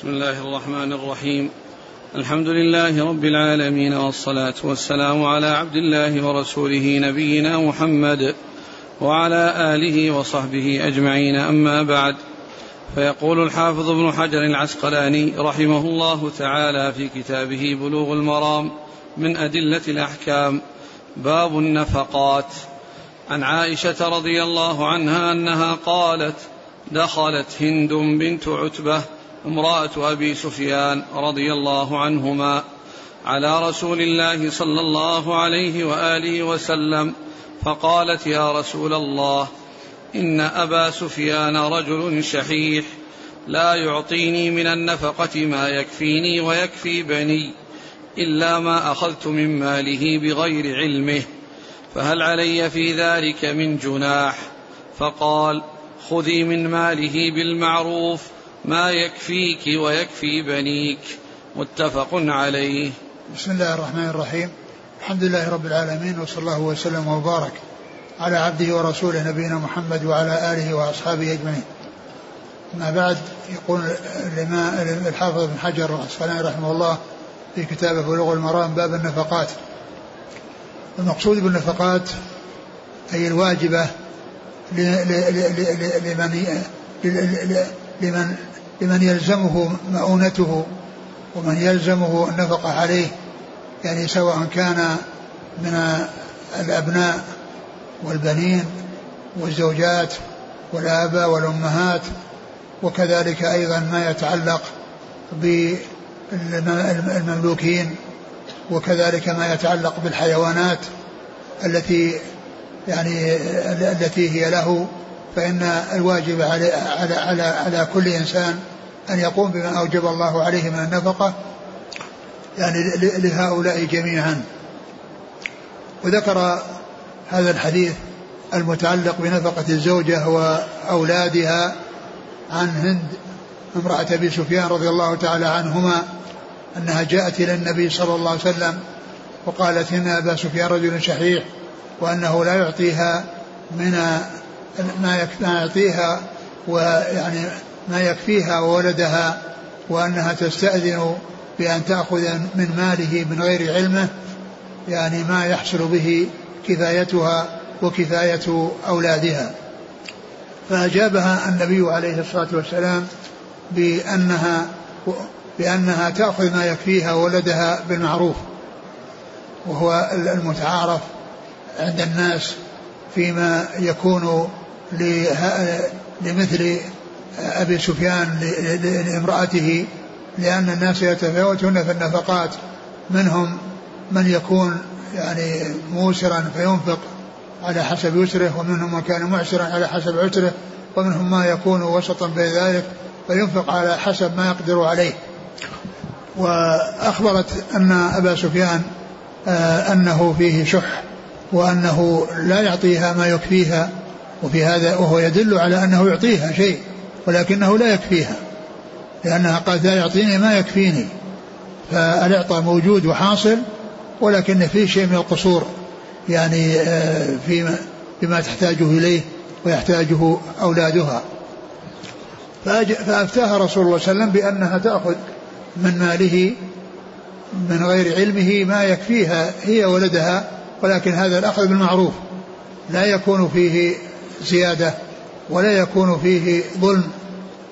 بسم الله الرحمن الرحيم. الحمد لله رب العالمين، والصلاة والسلام على عبد الله ورسوله نبينا محمد وعلى آله وصحبه أجمعين، أما بعد، فيقول الحافظ ابن حجر العسقلاني رحمه الله تعالى في كتابه بلوغ المرام من أدلة الأحكام: باب النفقات. عن عائشة رضي الله عنها أنها قالت: دخلت هند بنت عتبة امرأة أبي سفيان رضي الله عنهما على رسول الله صلى الله عليه وآله وسلم فقالت: يا رسول الله، إن أبا سفيان رجل شحيح لا يعطيني من النفقة ما يكفيني ويكفي بني إلا ما أخذت من ماله بغير علمه، فهل علي في ذلك من جناح؟ فقال: خذي من ماله بالمعروف ما يكفيك ويكفي بنيك. متفق عليه. بسم الله الرحمن الرحيم. الحمد لله رب العالمين، وصلى الله وسلم وبارك على عبده ورسوله نبينا محمد وعلى آله وأصحابه أجمعين. أما بعد، يقول الحافظ ابن حجر العسقلاني رحمه الله في كتابه بلوغ المرام: باب النفقات. المقصود بالنفقات أي الواجبة لمن يلزمه مؤونته ومن يلزمه النفقة عليه، يعني سواء كان من الأبناء والبنين والزوجات والآباء والأمهات، وكذلك أيضا ما يتعلق بالمملوكين، وكذلك ما يتعلق بالحيوانات التي هي له، فإن الواجب على كل إنسان أن يقوم بما أوجب الله عليه من النفقة لهؤلاء جميعا. وذكر هذا الحديث المتعلق بنفقة الزوجة وأولادها عن هند امرأة أبي سفيان رضي الله تعالى عنهما أنها جاءت إلى النبي صلى الله عليه وسلم وقالت: إن أبا سفيان رجل شحيح، وأنه لا يعطيها من ما يعطيها ويعني ما يكفيها وولدها، وأنها تستأذن بأن تأخذ من ماله من غير علمه، يعني ما يحصل به كفايتها وكفاية أولادها. فأجابها النبي عليه الصلاة والسلام بأنها تأخذ ما يكفيها وولدها بالمعروف، وهو المتعارف عند الناس فيما يكون لمثل أبي سفيان لامرأته، لأن الناس يتفاوتون في النفقات، منهم من يكون يعني موسرا فينفق على حسب يسره، ومنهم من كان معسرا على حسب عسره، ومنهم ما يكون وسطا بين ذلك فينفق على حسب ما يقدر عليه. وأخبرت أن أبا سفيان أنه فيه شح، وأنه لا يعطيها ما يكفيها، وفي هذا وهو يدل على أنه يعطيها شيء ولكنه لا يكفيها، لأنها قالت: لا يعطيني ما يكفيني، فالإعطاء موجود وحاصل، ولكن فيه شيء من القصور، يعني فيما تحتاجه إليه ويحتاجه أولادها. فأفتاها رسول الله صلى الله عليه وسلم بأنها تأخذ من ماله من غير علمه ما يكفيها هي ولدها، ولكن هذا الأخذ بالمعروف لا يكون فيه زيادة، ولا يكون فيه ظلم،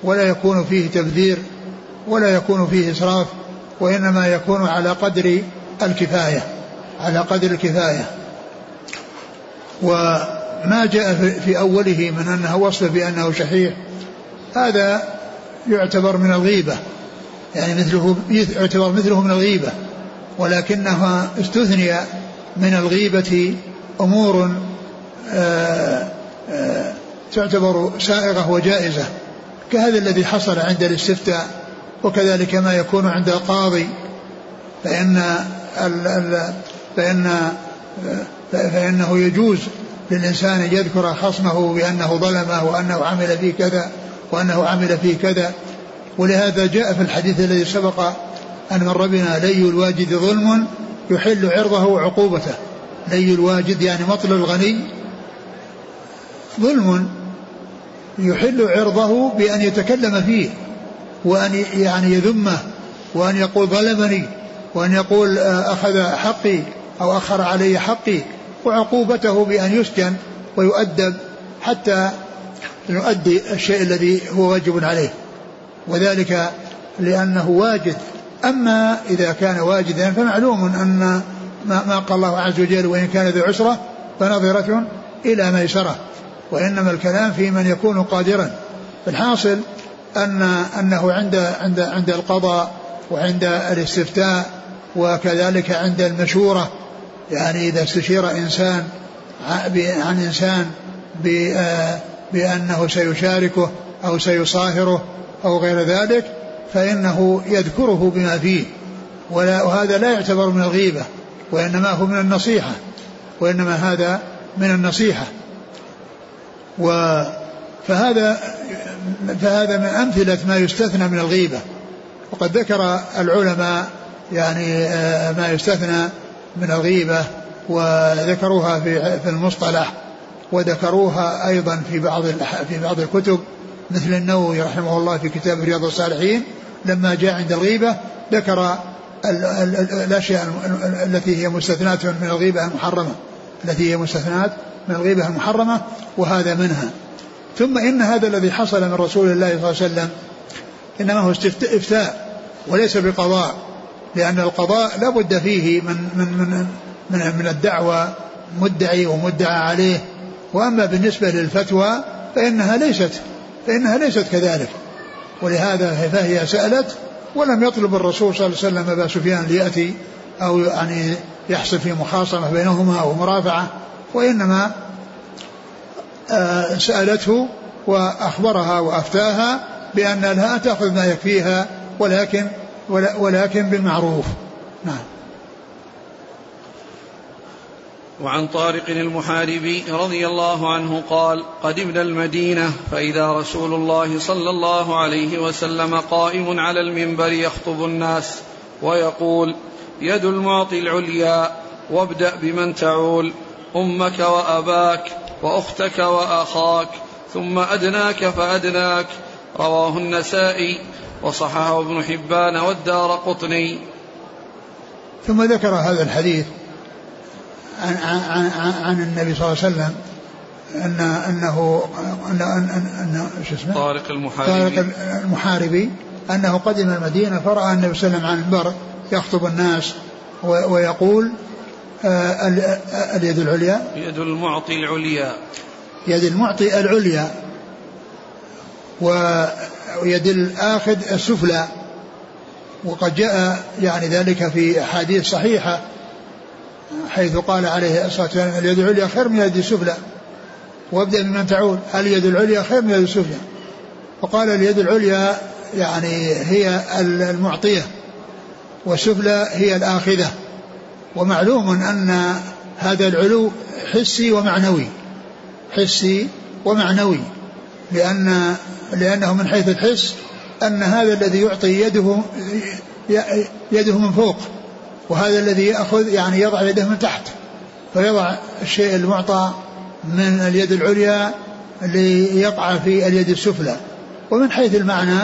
ولا يكون فيه تبذير، ولا يكون فيه إسراف، وإنما يكون على قدر الكفاية، على قدر الكفاية. وما جاء في أوله من أنه وصف بأنه شحيح، هذا يعتبر من الغيبة، يعني يعتبر مثله من الغيبة، ولكنها استثني من الغيبة أمور تعتبر سائغة وجائزة، كهذا الذي حصل عند الاستفتاء، وكذلك ما يكون عند القاضي، فإنه يجوز للإنسان أن يذكر خصمه بأنه ظلمه، وأنه عمل فيه كذا، وأنه عمل فيه كذا. ولهذا جاء في الحديث الذي سبق: أن من ربنا لي الواجد ظلم يحل عرضه وعقوبته. لي الواجد يعني مطل الغني ظلم، يحل عرضه بأن يتكلم فيه، وأن يعني يذمه وأن يقول ظلمني وأن يقول أخذ حقي أو أخر علي حقي, وعقوبته بأن يسجن ويؤدب حتى يؤدي الشيء الذي هو واجب عليه, وذلك لأنه واجد. أما إذا كان واجدا فمعلوم أن ما قال الله عز وجل وإن كان ذو عسرة فنظرة إلى ميسرة, وإنما الكلام في من يكون قادرا. فالحاصل أنه عند القضاء وعند الاستفتاء وكذلك عند المشورة, يعني إذا استشير إنسان عن إنسان بأنه سيشاركه أو سيصاهره أو غير ذلك فإنه يذكره بما فيه, وهذا لا يعتبر من الغيبة, وإنما هو من النصيحة, وإنما هذا من النصيحة. فهذا من أمثلة ما يستثنى من الغيبة. وقد ذكر العلماء يعني ما يستثنى من الغيبة, وذكروها في المصطلح, وذكروها أيضا في بعض الكتب, مثل النووي رحمه الله في كتاب رياض الصالحين لما جاء عند الغيبة ذكر الأشياء التي هي مستثنات من الغيبة المحرمة وهذا منها. ثم إن هذا الذي حصل من رسول الله صلى الله عليه وسلم إنما هو استفتاء وليس بقضاء, لأن القضاء لا بد فيه من الدعوة, مدعي ومدعى عليه. وأما بالنسبة للفتوى فإنها ليست كذلك, ولهذا فهي سألت ولم يطلب الرسول صلى الله عليه وسلم أبا سفيان ليأتي أو يعني يحصل في مخاصمة بينهما أو مرافعة, وإنما سألته وأخبرها وأفتاها بأن لها تأخذ ما يكفيها ولكن بالمعروف. نعم. وعن طارق المحاربي رضي الله عنه قال قدمنا المدينة فإذا رسول الله صلى الله عليه وسلم قائم على المنبر يخطب الناس ويقول يد المعطي العليا وابدأ بمن تعول أمك وأباك وأختك وأخاك ثم أدناك فأدناك. رواه النسائي وصححه ابن حبان والدارقطني. ثم ذكر هذا الحديث عن النبي صلى الله عليه وسلم أنه طارق المحاربي أنه قدم المدينة فرأى النبي صلى الله عليه وسلم عن البر يخطب الناس ويقول اليد العليا يد المعطي العليا ويد الآخذ السفلى. وقد جاء يعني ذلك في حديث صحيحة حيث قال عليه الصلاة والسلام اليد العليا خير من اليد السفلى وابدأ بمن تعول, اليد العليا خير من اليد السفلى. وقال اليد العليا يعني هي المعطية والسفلى هي الآخذة, ومعلوم أن هذا العلو حسي ومعنوي لأنه من حيث الحس أن هذا الذي يعطي يده من فوق, وهذا الذي يأخذ يعني يضع يده من تحت, فيضع الشيء المعطى من اليد العليا ليقع في اليد السفلى. ومن حيث المعنى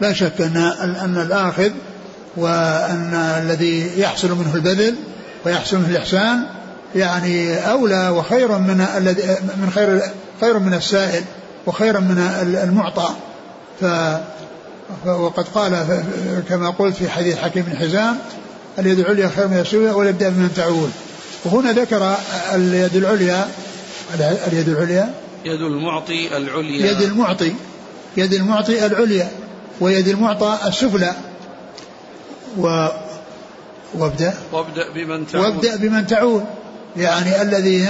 لا شك أن الآخذ وأن الذي يحصل منه البذل ويحصل منه الإحسان يعني أولى وخير من السائل وخير من المعطى. وقد قال كما قلت في حديث حكيم بن حزام اليد العليا خير من السفلى ولا يبدأ بمن تعول. وهنا ذكر اليد العليا يد المعطي العليا ويد المعطى السفلى. وابدأ بمن تعول يعني الذي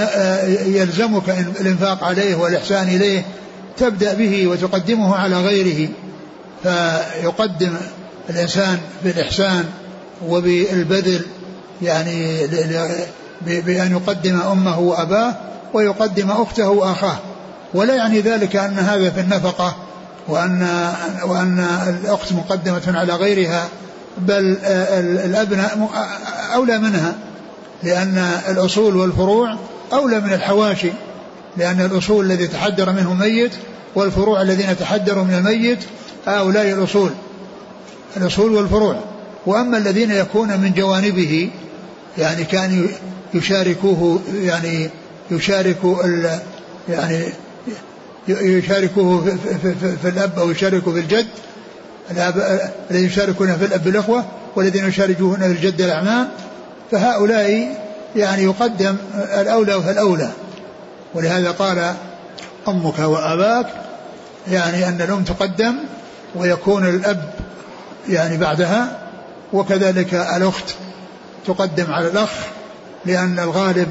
يلزمك الانفاق عليه والإحسان إليه تبدأ به وتقدمه على غيره, فيقدم الإنسان بالإحسان وبالبذل يعني بأن يقدم أمه وأباه ويقدم أخته وأخاه, ولا يعني ذلك أن هذا في النفقة وأن الأخت مقدمة على غيرها, بل الأبناء أولى منها لأن الأصول والفروع أولى من الحواشي, لأن الأصول الذي تحدر منه ميت والفروع الذين تحدروا من الميت هؤلاء الأصول والفروع. وأما الذين يكون من جوانبه يعني كانوا يشاركوه يعني يشاركوه في الأب أو يشاركوا في الجد، الذين يشاركون في الأب الأخوة والذين يشاركون في الجد الأعمام، فهؤلاء يعني يقدم الأولى فالأولى. ولهذا قال أمك وأباك، يعني أن الأم تقدم ويكون الأب يعني بعدها، وكذلك الأخت تقدم على الأخ، لأن الغالب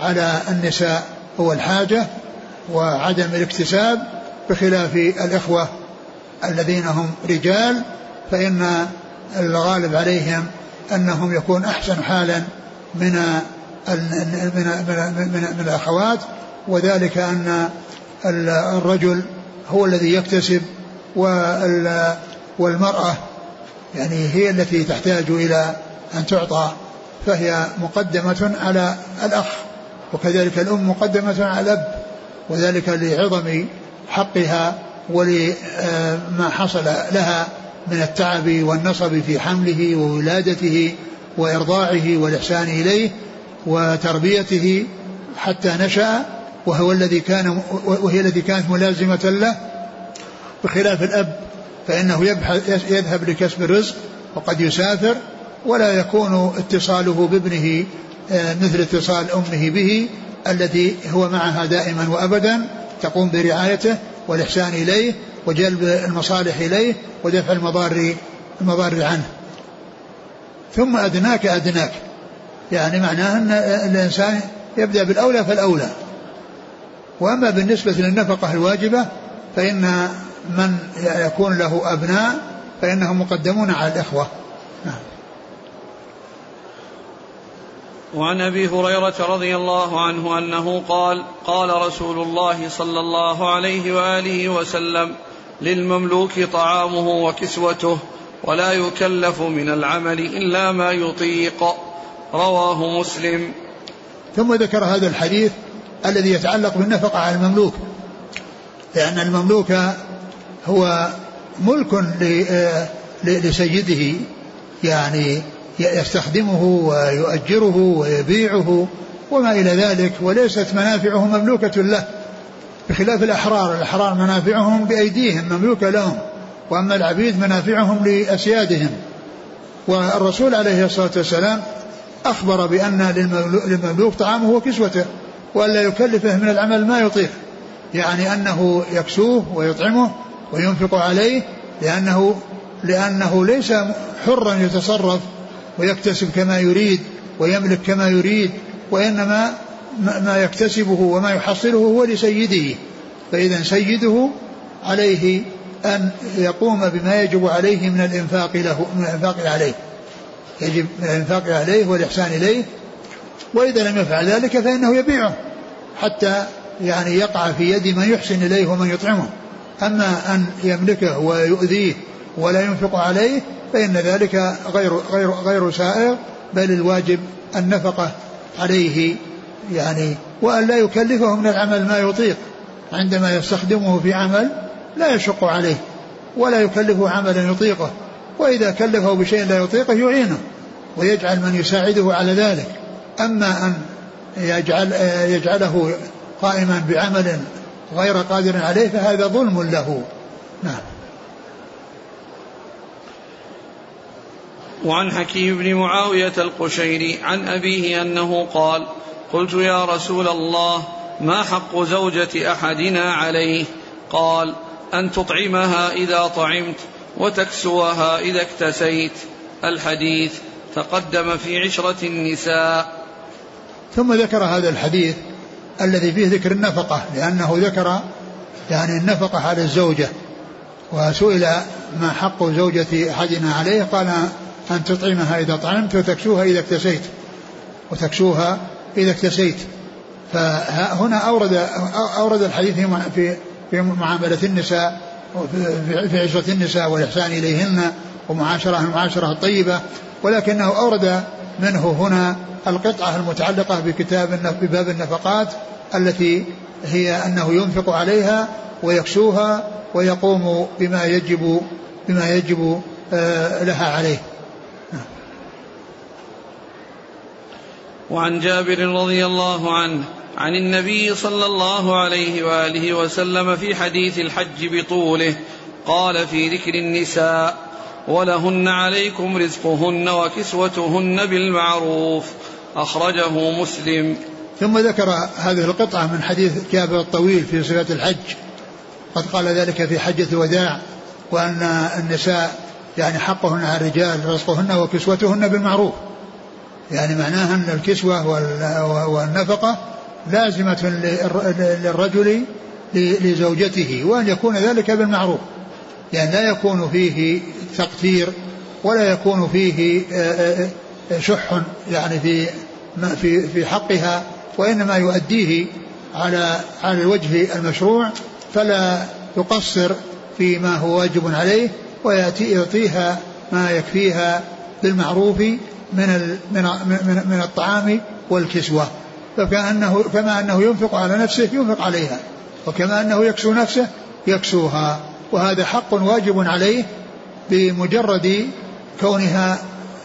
على النساء هو الحاجة وعدم الاكتساب، بخلاف الإخوة الذين هم رجال فإن الغالب عليهم أنهم يكون أحسن حالا من الأخوات، وذلك أن الرجل هو الذي يكتسب والمرأة يعني هي التي تحتاج إلى أن تعطى، فهي مقدمة على الأخ، وكذلك الأم مقدمة على الأب، وذلك لعظم حقها ولما حصل لها من التعب والنصب في حمله وولادته وإرضاعه والإحسان إليه وتربيته حتى نشأ، وهي التي كانت ملازمة له. بخلاف الأب فإنه يذهب لكسب الرزق وقد يسافر، ولا يكون اتصاله بابنه مثل اتصال أمه به الذي هو معها دائما وأبدا، تقوم برعايته والإحسان إليه وجلب المصالح إليه ودفع المضار عنه. ثم أدناك يعني معناه أن الإنسان يبدأ بالأولى فالأولى. وأما بالنسبة للنفقة الواجبة فإن من يكون له أبناء فإنهم مقدمون على الإخوة. وعن أبي هريرة رضي الله عنه أنه قال: قال رسول الله صلى الله عليه وآله وسلم: للمملوك طعامه وكسوته، ولا يكلف من العمل إلا ما يطيق. رواه مسلم. ثم ذكر هذا الحديث الذي يتعلق بالنفقة على المملوك، لأن المملوك هو ملك لسيده، يعني يستخدمه ويؤجره ويبيعه وما إلى ذلك، وليست منافعه مملوكة له، بخلاف الأحرار منافعهم بأيديهم مملوكة لهم، وأما العبيد منافعهم لأسيادهم. والرسول عليه الصلاة والسلام أخبر بأن للمملوك طعامه وكسوته، ولا يكلفه من العمل ما يطيق، يعني أنه يكسوه ويطعمه وينفق عليه، لأنه ليس حرا يتصرف ويكتسب كما يريد ويملك كما يريد، وإنما ما يكتسبه وما يحصله هو لسيده. فإذا سيده عليه أن يقوم بما يجب عليه من الإنفاق له، من الإنفاق عليه، يجب من الإنفاق عليه والإحسان إليه. وإذا لم يفعل ذلك فإنه يبيعه حتى يعني يقع في يد من يحسن إليه ومن يطعمه. أما أن يملكه ويؤذيه ولا ينفق عليه فإن ذلك غير سائغ، بل الواجب النفقة عليه، يعني وأن لا يكلفه من العمل ما يطيق. عندما يستخدمه في عمل لا يشق عليه ولا يكلفه عملا يطيقه، وإذا كلفه بشيء لا يطيقه يعينه ويجعل من يساعده على ذلك. أما أن يجعله قائما بعمل غير قادر عليه فهذا ظلم له. نعم. وعن حكيم بن معاوية القشيري عن أبيه أنه قال: قلت يا رسول الله، ما حق زوجة أحدنا عليه؟ قال: أن تطعمها إذا طعمت وتكسوها إذا اكتسيت. الحديث تقدم في عشرة النساء. ثم ذكر هذا الحديث الذي فيه ذكر النفقة، لأنه ذكر يعني النفقة على الزوجة، وسئل ما حق زوجة أحدنا عليه، قال: أن تطعمها إذا طعمت وتكسوها إذا اكتسيت. فهنا أورد الحديث في معاملة النساء، في عشرة النساء والإحسان إليهن ومعاشرة الطيبة، ولكنه أورد منه هنا القطعة المتعلقة بباب النفقات التي هي أنه ينفق عليها ويكسوها ويقوم بما يجب لها عليه. وعن جابر رضي الله عنه عن النبي صلى الله عليه وآله وسلم في حديث الحج بطوله قال في ذكر النساء: ولهن عليكم رزقهن وكسوتهن بالمعروف. أخرجه مسلم. ثم ذكر هذه القطعة من حديث جابر الطويل في صفة الحج، قد قال ذلك في حجة الوداع، وأن النساء يعني حقهن على الرجال رزقهن وكسوتهن بالمعروف، يعني معناها أن الكسوة والنفقة لازمة للرجل لزوجته، وأن يكون ذلك بالمعروف، يعني لا يكون فيه تقتير ولا يكون فيه شح يعني في حقها، وإنما يؤديه على الوجه المشروع، فلا يقصر فيما هو واجب عليه، ويعطيها ما يكفيها بالمعروف من الطعام والكسوة. فكما أنه ينفق على نفسه ينفق عليها، وكما أنه يكسو نفسه يكسوها، وهذا حق واجب عليه بمجرد كونها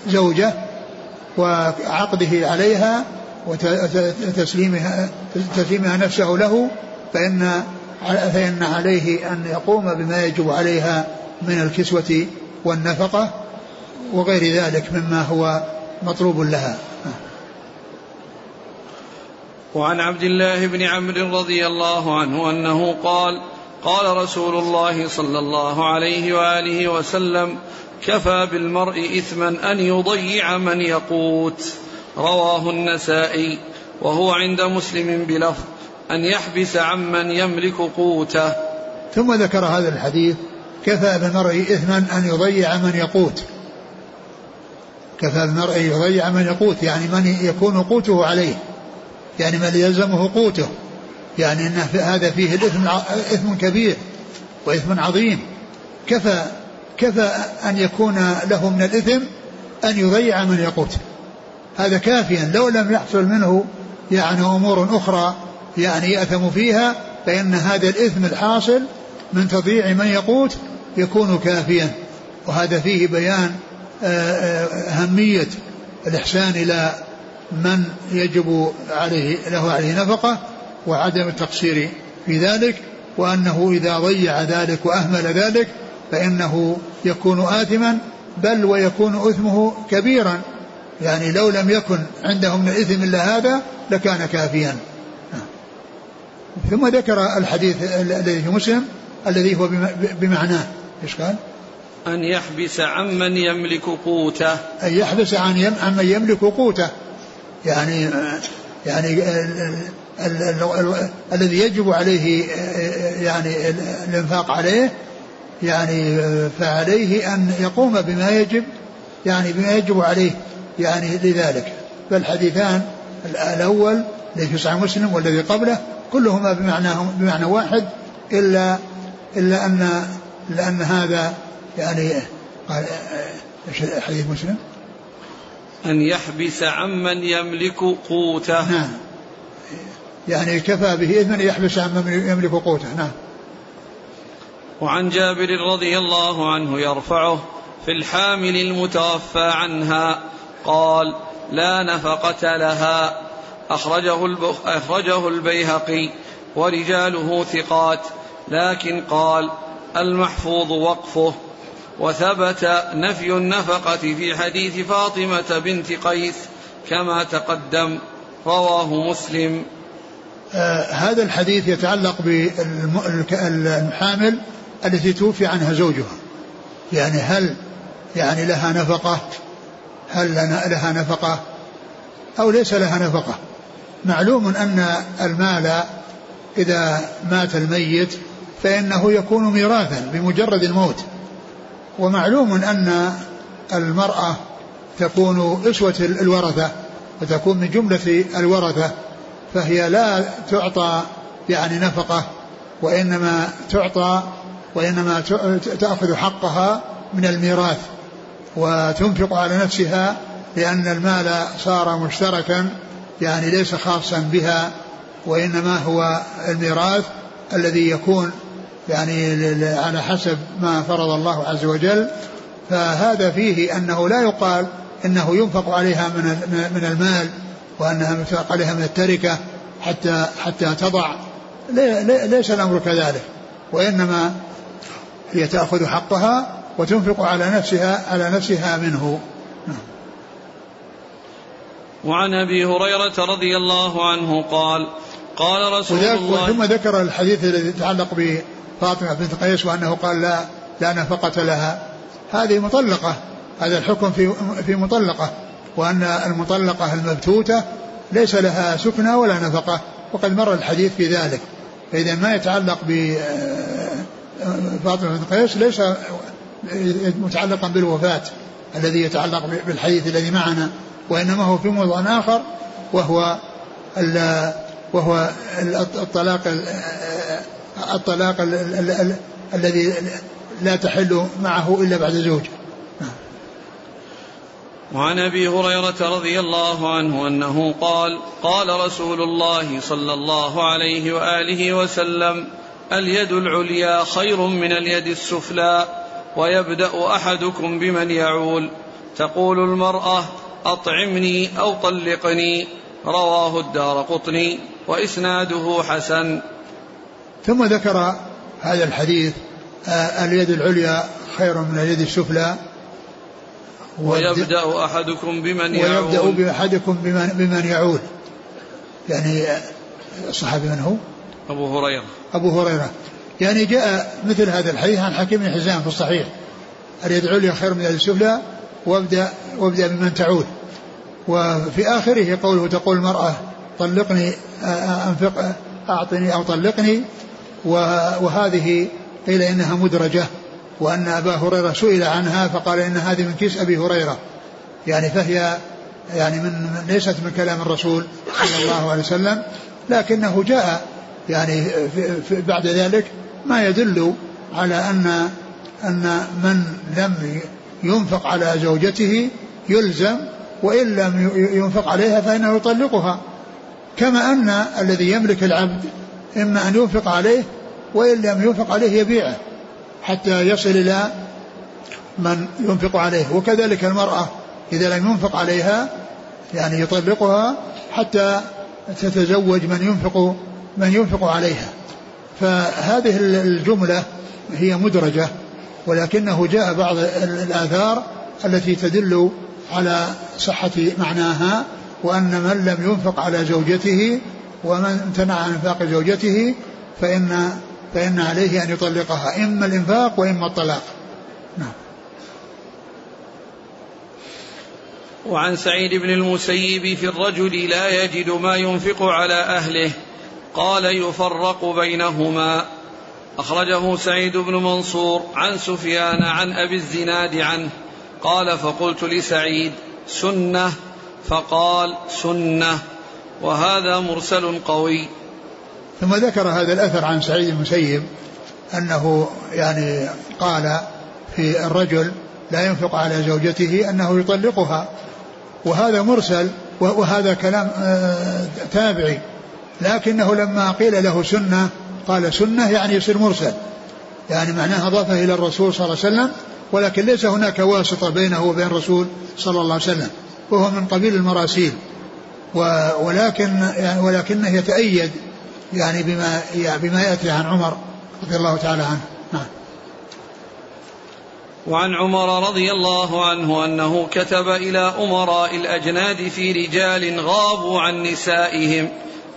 زوجة وعقده عليها وتسليمها نفسه له، فإن عليه أن يقوم بما يجب عليها من الكسوة والنفقة وغير ذلك مما هو مطلوب لها. وعن عبد الله بن عمرو رضي الله عنه أنه قال: قال رسول الله صلى الله عليه وآله وسلم: كفى بالمرء إثما أن يضيع من يقوت. رواه النسائي، وهو عند مسلم بلفظ: أن يحبس عمن يملك قوته. ثم ذكر هذا الحديث: كفى بالمرء إثما أن يضيع من يقوت. كفى بالمرء يضيع من يقوت، يعني من يكون قوته عليه، يعني من يلزمه قوته، يعني أن هذا فيه إثم كبير وإثم عظيم. كفى أن يكون له من الإثم أن يضيع من يقوت، هذا كافيا. لو لم يحصل منه يعني أمور أخرى يعني يأثم فيها، فإن هذا الإثم الحاصل من تضييع من يقوت يكون كافيا. وهذا فيه بيان أهمية الإحسان إلى من يجب له عليه نفقة، وعدم التقصير في ذلك، وأنه إذا ضيع ذلك وأهمل ذلك فإنه يكون آثما، بل ويكون إثمه كبيرا، يعني لو لم يكن عندهم من الإثم إلا هذا لكان كافيا. ثم ذكر الحديث الذي في مسلم الذي هو بمعناه إيش قال؟ أن يحبس عمن يملك قوته. أن يحبس عمن يملك قوته، يعني الذي يجب عليه يعني الإنفاق عليه، يعني فعليه أن يقوم بما يجب عليه يعني لذلك. فالحديثان الأول الذي في صحيح مسلم والذي قبله كلهما بمعنى واحد، إلا أن هذا يعني حديث مسلم أن يحبس عمن يملك قوته، نعم، يعني كفى به إثما يحبس عمن يملك قوته، نعم. وعن جابر رضي الله عنه يرفعه: في الحامل المتوفى عنها قال: لا نفقة لها. أخرجه البيهقي ورجاله ثقات، لكن قال: المحفوظ وقفه. وثبت نفي النفقة في حديث فاطمة بنت قيس كما تقدم. رواه مسلم. هذا الحديث يتعلق بالحامل التي توفي عنها زوجها، يعني هل يعني لها نفقة، هل لها نفقة أو ليس لها نفقة. معلوم أن المال إذا مات الميت فإنه يكون ميراثا بمجرد الموت، ومعلوم أن المرأة تكون أسوة الورثة وتكون من جملة الورثة، فهي لا تعطى يعني نفقة، وإنما تعطى، وإنما تأخذ حقها من الميراث وتنفق على نفسها، لأن المال صار مشتركا يعني ليس خاصا بها، وإنما هو الميراث الذي يكون يعني على حسب ما فرض الله عز وجل. فهذا فيه أنه لا يقال أنه ينفق عليها من المال وأنها ينفق عليها من التركة حتى تضع، ليس الأمر كذلك، وإنما هي تأخذ حقها وتنفق على نفسها منه. وعن أبي هريرة رضي الله عنه قال قال رسول الله، ثم ذكر الحديث الذي يتعلق بفاطمة بنت قيس وأنه قال لا نفقة لها. هذه مطلقة، هذا الحكم في مطلقة، وأن المطلقة المبتوتة ليس لها سكنة ولا نفقة، وقد مر الحديث في ذلك. فإذا ما يتعلق بفاطمة بنت قيس ليس متعلقا بالوفاة الذي يتعلق بالحديث الذي معنا، وإنما هو في موضوع آخر، وهو الطلاق الذي لا تحل معه إلا بعد زوج. وعن أبي هريرة رضي الله عنه أنه قال قال رسول الله صلى الله عليه وآله وسلم: اليد العليا خير من اليد السفلى، ويبدأ أحدكم بمن يعول، تقول المرأة أطعمني أو طلقني. رواه الدارقطني وإسناده حسن. ثم ذكر هذا الحديث: اليد العليا خير من اليد السفلى، ويبدأ أحدكم بمن يعول. ويبدأ أحدكم بمن يعول، يعني الصحابي من هو؟ أبو هريرة. يعني جاء مثل هذا الحديث عن حكيم بن حزام في الصحيح: اليد العليا خير من اليد السفلى، وابدأ بمن تعود. وفي آخره قوله: تقول المرأة طلقني أنفق أعطني أو طلقني. وهذه قيل إنها مدرجة، وأن أبا هريرة سئل عنها فقال إن هذه من كيس أبي هريرة، يعني فهي يعني ليست من كلام الرسول صلى الله عليه وسلم، لكنه جاء يعني بعد ذلك ما يدل على أن من لم ينفق على زوجته يلزم، وإن لم ينفق عليها فإنه يطلقها، كما أن الذي يملك العبد إما أن ينفق عليه وإن لم ينفق عليه يبيعه حتى يصل إلى من ينفق عليه. وكذلك المرأة إذا لم ينفق عليها يعني يطلقها حتى تتزوج من ينفق عليها. فهذه الجملة هي مدرجة، ولكنه جاء بعض الآثار التي تدل على صحة معناها، وأن من لم ينفق على زوجته ومن امتنع عن انفاق زوجته فإن عليه أن يطلقها، إما الإنفاق وإما الطلاق. نعم. وعن سعيد بن المسيب في الرجل لا يجد ما ينفق على أهله قال: يفرق بينهما. أخرجه سعيد بن منصور عن سفيان عن أبي الزناد عنه قال: فقلت لسعيد: سنة؟ فقال: سنة، وهذا مرسل قوي. ثم ذكر هذا الأثر عن سعيد المسيب أنه يعني قال في الرجل لا ينفق على زوجته أنه يطلقها، وهذا مرسل، وهذا كلام تابعي، لكنه لما قيل له سنة قال سنة يعني يصير مرسل، يعني معناها أضافه إلى الرسول صلى الله عليه وسلم، ولكن ليس هناك واسطة بينه وبين الرسول صلى الله عليه وسلم، وهو من قبيل المراسيل، ولكنه يتأيد يعني بما يأتي عن عمر رضي الله تعالى عنه. وعن عمر رضي الله عنه أنه كتب إلى أمراء الأجناد في رجال غابوا عن نسائهم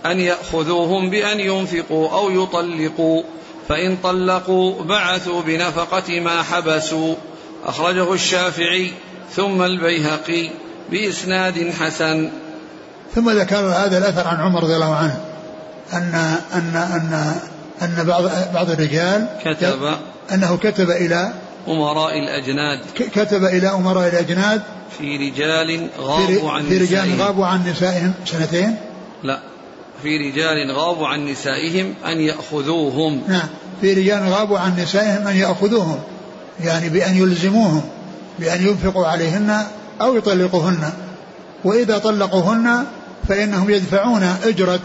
أن يأخذوهم بأن ينفقوا أو يطلقوا، فإن طلقوا بعثوا بنفقة ما حبسوا. أخرجه الشافعي ثم البيهقي بإسناد حسن. ثم ذكر هذا الأثر عن عمر رضي الله عنه أن بعض الرجال أنه كتب إلى أمراء الأجناد في رجال غابوا عن نسائهم سنتين، لا، في رجال غابوا عن نسائهم أن يأخذوهم. نعم، في رجال غابوا عن نسائهم أن يأخذوهم، يعني بأن يلزموهم بأن ينفقوا عليهن أو يطلقوهن، وإذا طلقوهن فإنهم يدفعون أجرة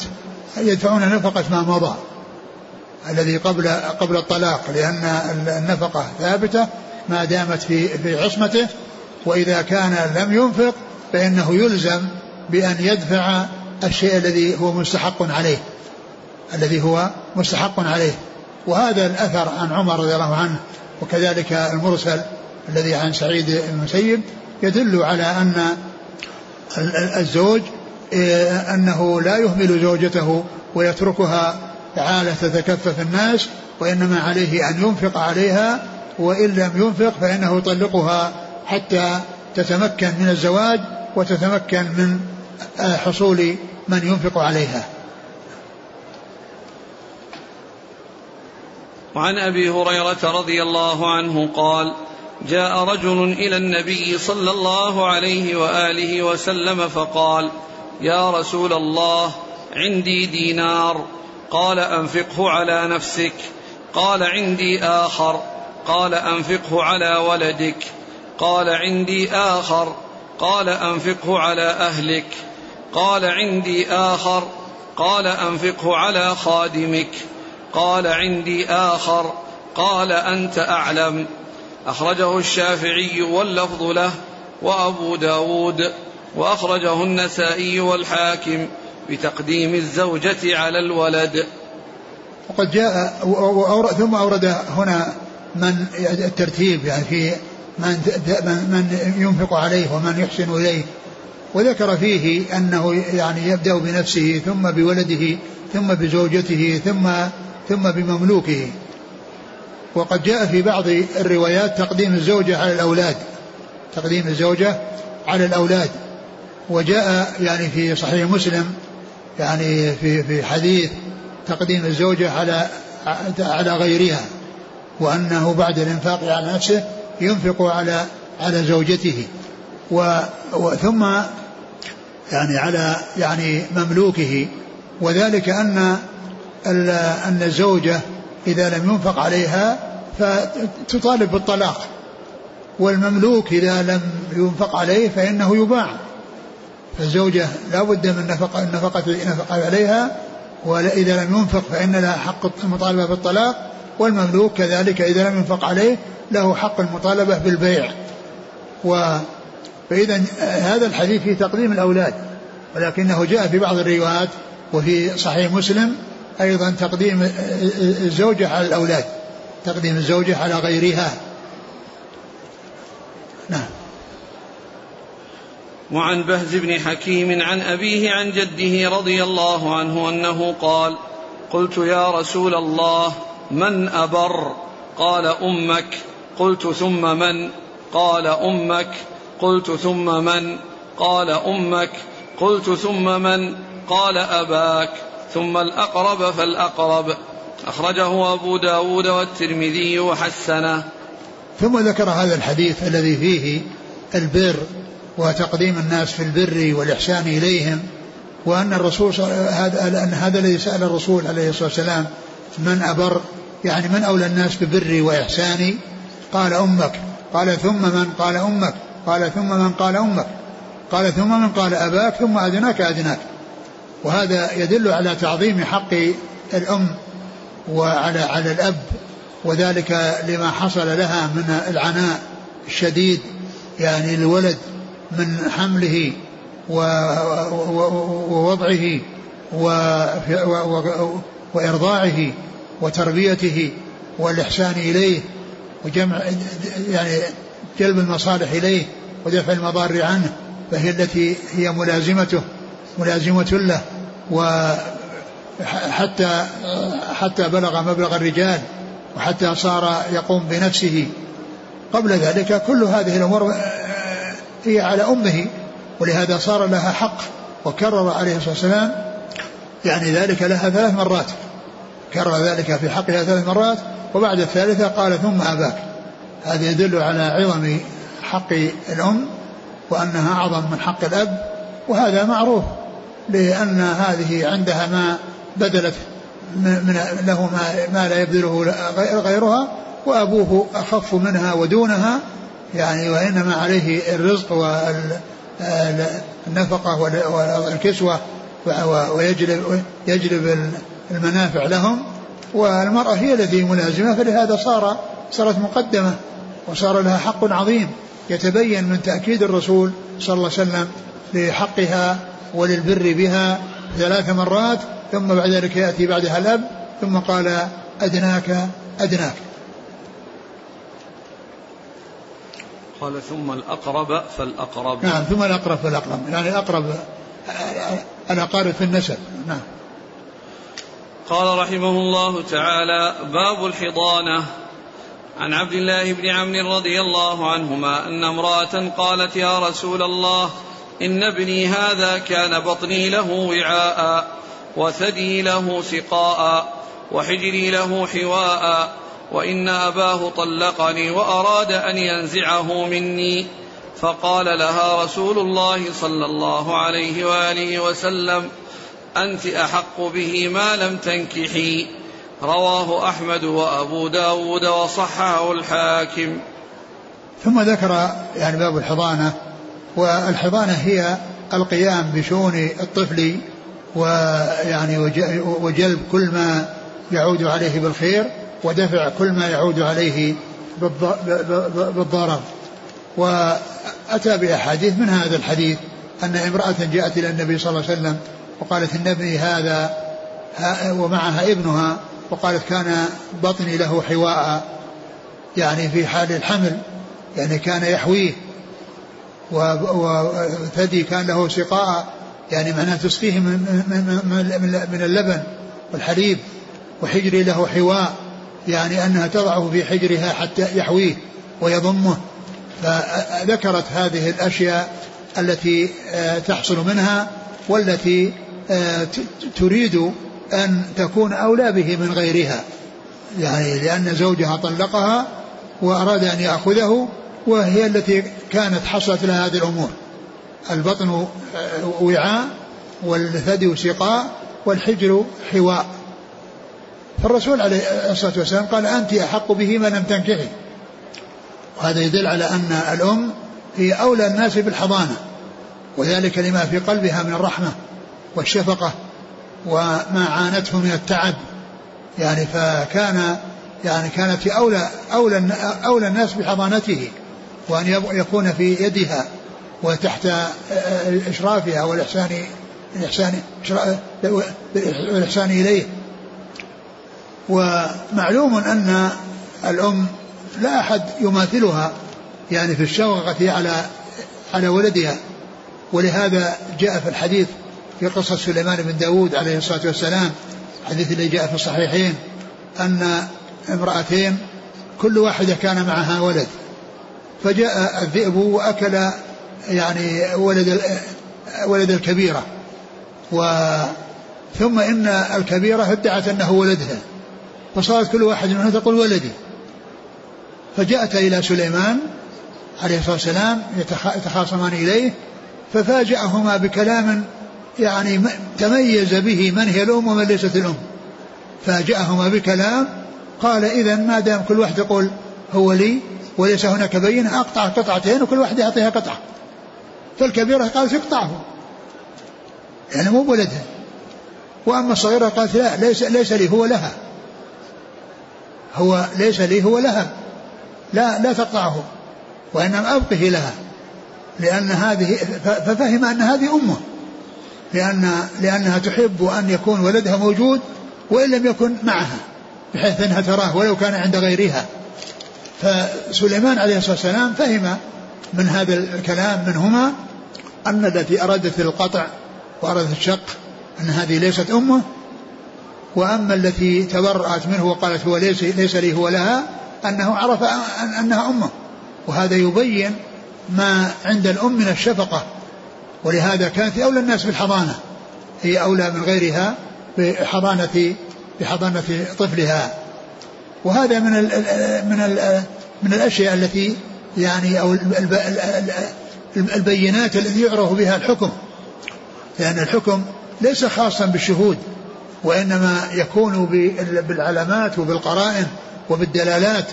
يدفعون نفقة ما مضى الذي قبل الطلاق, لأن النفقة ثابتة ما دامت في عصمته, وإذا كان لم ينفق فإنه يلزم بأن يدفع الشيء الذي هو مستحق عليه وهذا الأثر عن عمر رضي الله عنه, وكذلك المرسل الذي عن سعيد بن المسيب يدل على أن الزوج أنه لا يهمل زوجته ويتركها عالة تتكفف الناس, وإنما عليه أن ينفق عليها, وإن لم ينفق فإنه يطلقها حتى تتمكن من الزواج وتتمكن من حصول من ينفق عليها. وعن أبي هريرة رضي الله عنه قال: جاء رجل إلى النبي صلى الله عليه وآله وسلم فقال: يا رسول الله, عندي دينار. قال: أنفقه على نفسك. قال: عندي آخر. قال: أنفقه على ولدك. قال: عندي آخر. قال: أنفقه على أهلك. قال: عندي آخر. قال: أنفقه على خادمك. قال: عندي آخر. قال: أنت أعلم. أخرجه الشافعي واللفظ له وأبو داود, وأخرجه النسائي والحاكم بتقديم الزوجة على الولد. وقد جاء ثم أورد هنا من الترتيب, يعني في من ينفق عليه ومن يحسن إليه, وذكر فيه أنه يعني يبدأ بنفسه ثم بولده ثم بزوجته ثم بمملوكه. وقد جاء في بعض الروايات تقديم الزوجة على الأولاد, وجاء يعني في صحيح مسلم يعني في حديث تقديم الزوجة على غيرها, وأنه بعد الإنفاق على نفسه ينفق على زوجته وثم يعني على يعني مملوكه, وذلك أن الزوجة إذا لم ينفق عليها فتطالب بالطلاق, والمملوك إذا لم ينفق عليه فإنه يباع. فالزوجة لا بد من نفقة عليها, وإذا لم ينفق فإن لها حق المطالبة بالطلاق, والمملوك كذلك إذا لم ينفق عليه له حق المطالبة بالبيع. فإذا هذا الحديث في تقديم الأولاد, ولكنه جاء في بعض الروايات وفي صحيح مسلم أيضا تقديم الزوجة على الأولاد, تقديم الزوجة على غيرها. نعم. وعن بهز بن حكيم عن أبيه عن جده رضي الله عنه أنه قال: قلت: يا رسول الله, من أبر؟ قال: أمك. قلت: ثم من؟ قال: أمك. قلت: ثم من؟ قال: أمك. قلت: ثم من؟ قال: أباك, ثم الأقرب فالأقرب. أخرجه أبو داود والترمذي وحسنه. ثم ذكر هذا الحديث الذي فيه البر وتقديم الناس في البر والإحسان إليهم, وأن الرسول هذا الذي سأل الرسول عليه الصلاة والسلام: من أبر؟ يعني من أولى الناس ببري وإحساني؟ قال: أمك. قال: ثم من؟ قال: أمك. قال: ثم من؟ قال: أمك. قال: ثم من؟ قال: أباك. ثم أدناك أدناك. وهذا يدل على تعظيم حق الأم وعلى الأب, وذلك لما حصل لها من العناء الشديد يعني الولد من حمله ووضعه وإرضاعه وتربيته والإحسان إليه وجمع يعني جلب المصالح إليه ودفع المضار عنه, فهي التي هي ملازمة له, وحتى بلغ مبلغ الرجال وحتى صار يقوم بنفسه. قبل ذلك كل هذه الأمور هي على أمه, ولهذا صار لها حق, وكرر عليه الصلاة والسلام يعني ذلك لها 3 مرات, كرر ذلك في حقها 3 مرات, وبعد الثالثة قال: ثم أباك. هذا يدل على عظم حق الأم وأنها أعظم من حق الأب, وهذا معروف لأن هذه عندها ما بدلت له ما لا يبذله غيرها, وأبوه أخف منها ودونها يعني, وإنما عليه الرزق والنفقة والكسوة ويجلب المنافع لهم, والمرأة هي التي ملازمة, فلهذا صارت مقدمة وصار لها حق عظيم يتبين من تأكيد الرسول صلى الله عليه وسلم لحقها وللبر بها 3 مرات, ثم بعد ذلك يأتي بعدها الأب ثم قال أدناك أدناك. قال ثم الأقرب فالأقرب. نعم, ثم الأقرب فالأقرب, يعني الأقرب الأقارب في النسب. نعم. قال رحمه الله تعالى: باب الحضانة. عن عبد الله بن عمرو رضي الله عنهما أن امرأة قالت: يا رسول الله, إن ابني هذا كان بطني له وعاء, وثدي له سقاء, وحجري له حواء, وإن أباه طلقني وأراد أن ينزعه مني. فقال لها رسول الله صلى الله عليه وآله وسلم: أنت أحق به ما لم تنكحي. رواه أحمد وأبو داود وصححه الحاكم. ثم ذكر يعني باب الحضانة, والحضانة هي القيام بشؤون الطفل ويعني وجلب كل ما يعود عليه بالخير ودفع كل ما يعود عليه بالضرر. وأتى بأحاديث من هذا الحديث أن امرأة جاءت إلى النبي صلى الله عليه وسلم وقالت: إن ابني هذا, ومعها ابنها, وقالت: كان بطني له حواء, يعني في حال الحمل يعني كان يحويه, وثدي كان له سقاء, يعني معناه تسقيه من اللبن والحليب, وحجري له حواء, يعني أنها تضعه في حجرها حتى يحويه ويضمه. فذكرت هذه الأشياء التي تحصل منها والتي تريد أن تكون أولى به من غيرها, يعني لأن زوجها طلقها وأراد أن يأخذه, وهي التي كانت حصلت لها هذه الأمور: البطن وعاء, والثدي سقاء, والحجر حواء. فالرسول عليه الصلاة والسلام قال: أنت أحق به ما لم تنكحي. وهذا يدل على أن الأم هي أولى الناس بالحضانة, وذلك لما في قلبها من الرحمة والشفقة وما عانته من التعب, يعني فكان يعني كانت في أولى الناس بحضانته, وأن يكون في يدها وتحت إشرافها والإحسان إليه. ومعلوم أن الأم لا أحد يماثلها يعني في الشفقة على ولدها, ولهذا جاء في الحديث في قصة سليمان بن داود عليه الصلاة والسلام, الحديث الذي جاء في الصحيحين, أن امرأتين كل واحدة كان معها ولد, فجاء الذئب وأكل يعني ولد الكبيرة, ثم إن الكبيرة ادعت أنه ولدها, فصارت كل واحد منها تقول ولدي, فجاءت إلى سليمان عليه الصلاة والسلام يتخاصمان إليه, ففاجأهما بكلام يعني تميز به من هي الأم ومن ليست الأم, فاجأهما بكلام قال: إذا ما دام كل واحد يقول هو لي وليس هناك بينة, أقطع قطعتين وكل واحد يعطيها قطعة. فالكبيرة قالت: اقطعه, يعني مو بولدها. وأما الصغيرة قالت: لا, ليس لي هو لها, هو ليس لي هو لها, لا تقطعه وإنما أبقه لها, لأن هذه, ففهم أن هذه أمه, لأنها تحب أن يكون ولدها موجود وإن لم يكن معها, بحيث أنها تراه ولو كان عند غيرها. فسليمان عليه الصلاة والسلام فهم من هذا الكلام منهما أن التي أرادت القطع وأرادت الشق أن هذه ليست أمه, وأما التي تبرأت منه وقالت هو ليس لي هو لها أنه عرف أنها أمه. وهذا يبين ما عند الأم من الشفقة, ولهذا كانت أولى الناس بالحضانة, هي أولى من غيرها بحضانة طفلها. وهذا من الأشياء التي يعني أو البينات التي يعرف بها الحكم, لأن الحكم ليس خاصا بالشهود, وإنما يكون بالعلامات وبالقرائن وبالدلالات,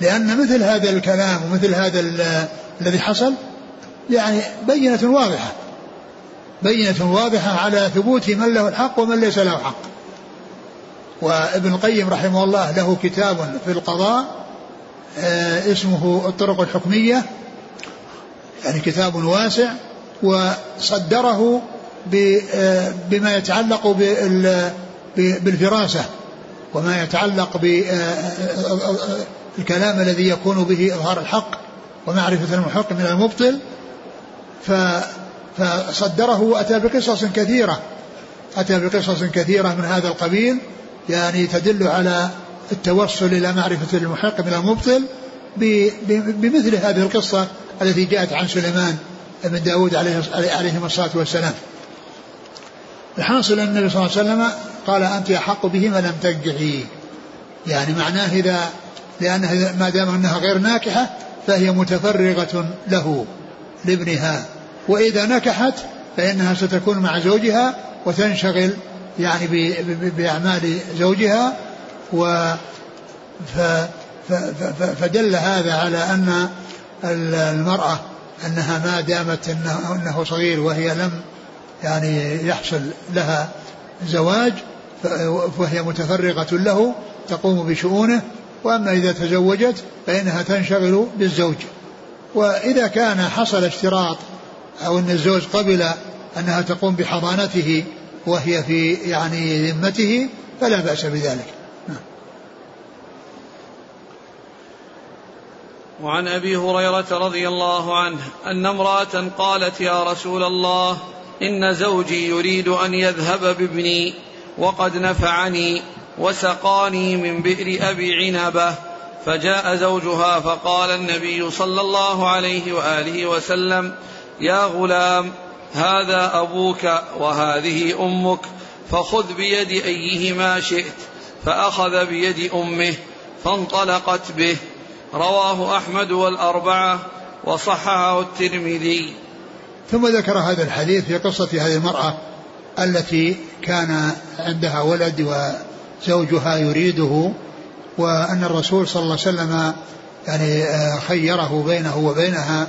لأن مثل هذا الكلام ومثل هذا الذي حصل يعني بينة واضحة, بينة واضحة على ثبوت من له الحق ومن ليس له حق. وابن القيم رحمه الله له كتاب في القضاء اسمه الطرق الحكمية، يعني كتاب واسع، وصدره بما يتعلق بالفراسة وما يتعلق بالكلام الذي يكون به إظهار الحق ومعرفة المحق من المبطل، فصدره وأتى بقصص كثيرة، أتى بقصص كثيرة من هذا القبيل، يعني تدل على التوصل إلى معرفة المحق من المبطل بمثل هذه القصة التي جاءت عن سليمان بن داود عليهما الصلاة والسلام. الحاصل أن النبي صلى الله عليه وسلم قال أنت أحق به ما لم ترجعي، يعني معناه إذا لأنها ما دام أنها غير ناكحة فهي متفرغة له لابنها، وإذا نكحت فإنها ستكون مع زوجها وتنشغل يعني بأعمال زوجها. فدل هذا على أن المرأة أنها ما دامت أنه صغير وهي لم يعني يحصل لها زواج فهي متفرغة له تقوم بشؤونه، وأما إذا تزوجت فإنها تنشغل بالزوج. وإذا كان حصل اشتراط أو أن الزوج قبل أنها تقوم بحضانته وهي في يعني ذمته فلا بأس بذلك. وعن أبي هريرة رضي الله عنه أن امرأة قالت يا رسول الله إن زوجي يريد أن يذهب بابني وقد نفعني وسقاني من بئر أبي عنبة، فجاء زوجها فقال النبي صلى الله عليه وآله وسلم يا غلام هذا أبوك وهذه أمك فخذ بيد أيهما شئت، فأخذ بيد أمه فانطلقت به. رواه أحمد والأربعة وصححه الترمذي. ثم ذكر هذا الحديث في قصة هذه المرأة التي كان عندها ولد وزوجها يريده، وأن الرسول صلى الله عليه وسلم يعني خيره بينه وبينها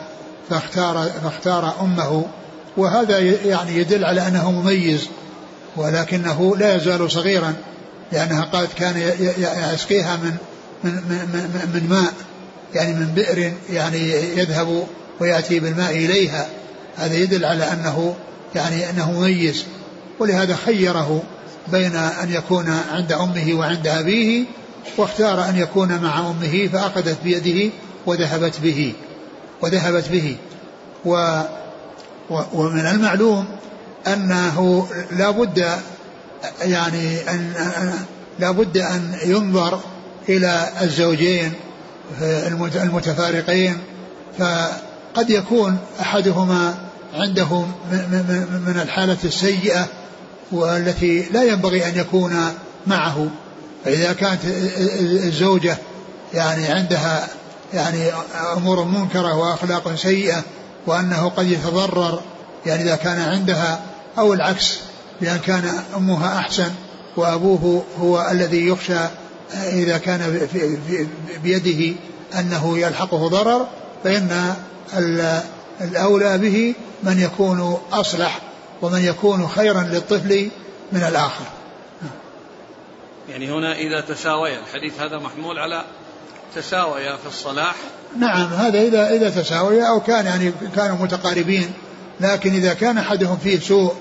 فاختار أمه، وهذا يعني يدل على أنه مميز ولكنه لا يزال صغيرا، لأنها قالت كان يسقيها من ماء، يعني من بئر يعني يذهب ويأتي بالماء إليها، هذا يدل على أنه يعني أنه مميز، ولهذا خيره بين أن يكون عند أمه وعند أبيه، واختار أن يكون مع أمه فأخذت بيده وذهبت به. ومن المعلوم أنه لا بد أن ينظر إلى الزوجين المتفارقين، فقد يكون أحدهما عنده من الحالة السيئة والتي لا ينبغي أن يكون معه. فإذا كانت الزوجة يعني عندها يعني أمور منكرة وأخلاق سيئة وأنه قد يتضرر يعني إذا كان عندها، أو العكس لأن كان أمها أحسن وأبوه هو الذي يخشى إذا كان في بيده أنه يلحقه ضرر، فإن الأولى به من يكون أصلح ومن يكون خيرا للطفل من الآخر. يعني هنا إذا تساوي، الحديث هذا محمول على تساوي في الصلاح. نعم، هذا إذا تساوي أو كان يعني كانوا متقاربين، لكن إذا كان أحدهم فيه سوء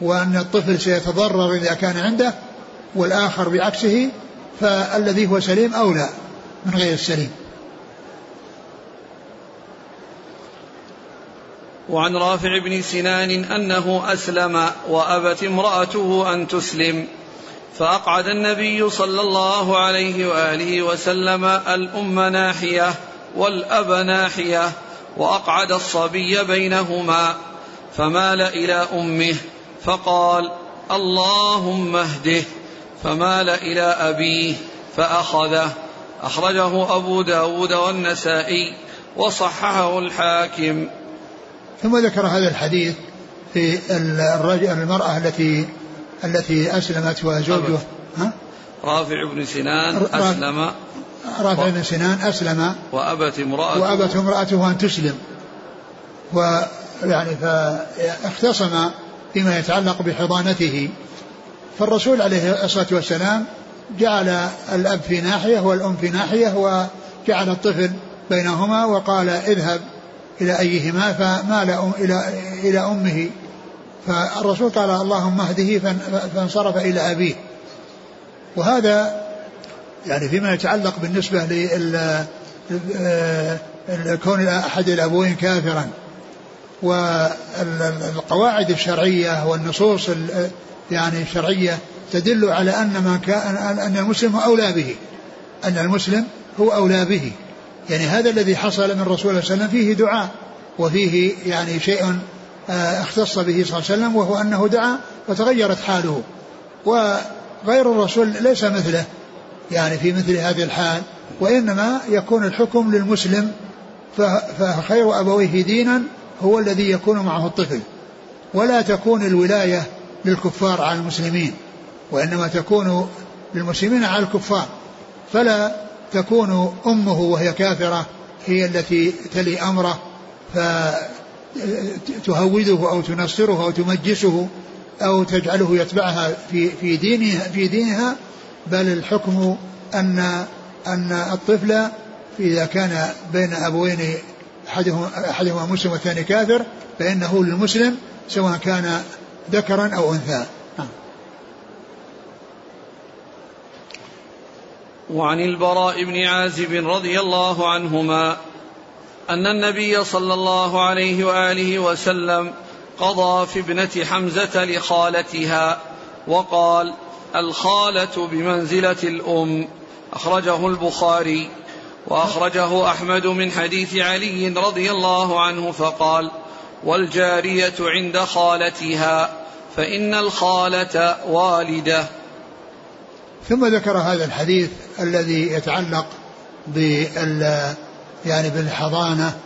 وأن الطفل سيتضرر إذا كان عنده والآخر بعكسه، فالذي هو سليم أولى من غير السليم. وعن رافع بن سنان أنه أسلم وأبت امرأته أن تسلم، فأقعد النبي صلى الله عليه وآله وسلم الأم ناحية والأب ناحية وأقعد الصبي بينهما، فمال إلى أمه فقال اللهم اهده، فمال إلى أبيه فأخذه. أخرجه أبو داود والنسائي وصححه الحاكم. ثم ذكر هذا الحديث في المرأة التي أسلمت وزوجها رافع بن سنان أسلم وأبت امرأته أن تسلم، ويعني فاختصم فيما يتعلق بحضانته. فالرسول عليه الصلاة والسلام جعل الأب في ناحية والأم في ناحية وجعل الطفل بينهما وقال اذهب إلى أيهما فمال إلى أمه. فالرسول قال اللهم اهده فانصرف إلى أبيه. وهذا يعني فيما يتعلق بالنسبة لكون أحد الأبوين كافرا. والقواعد الشرعية والنصوص يعني الشرعية تدل على أن المسلم أولى به, أن المسلم هو أولى به. يعني هذا الذي حصل من رسول الله صلى الله عليه وسلم فيه دعاء, وفيه يعني شيء اختص به صلى الله عليه وسلم, وهو أنه دعا وتغيرت حاله, وغير الرسول ليس مثله يعني في مثل هذه الحال, وإنما يكون الحكم للمسلم. فخير أبويه دينا هو الذي يكون معه الطفل, ولا تكون الولاية للكفار على المسلمين, وإنما تكون للمسلمين على الكفار. فلا تكون أمه وهي كافرة هي التي تلي أمره فتهوده أو تنصره أو تمجسه أو تجعله يتبعها في دينها. بل الحكم أن الطفل إذا كان بين أبوين أحدهما مسلم والثاني كافر فإنه للمسلم سواء كان ذكرا أو أنثى. وعن البراء بن عازب رضي الله عنهما أن النبي صلى الله عليه وآله وسلم قضى في ابنة حمزة لخالتها وقال الخالة بمنزلة الأم. أخرجه البخاري. وأخرجه أحمد من حديث علي رضي الله عنه فقال والجارية عند خالتها فإن الخالة والدة. ثم ذكر هذا الحديث الذي يتعلق يعني بالحضانة,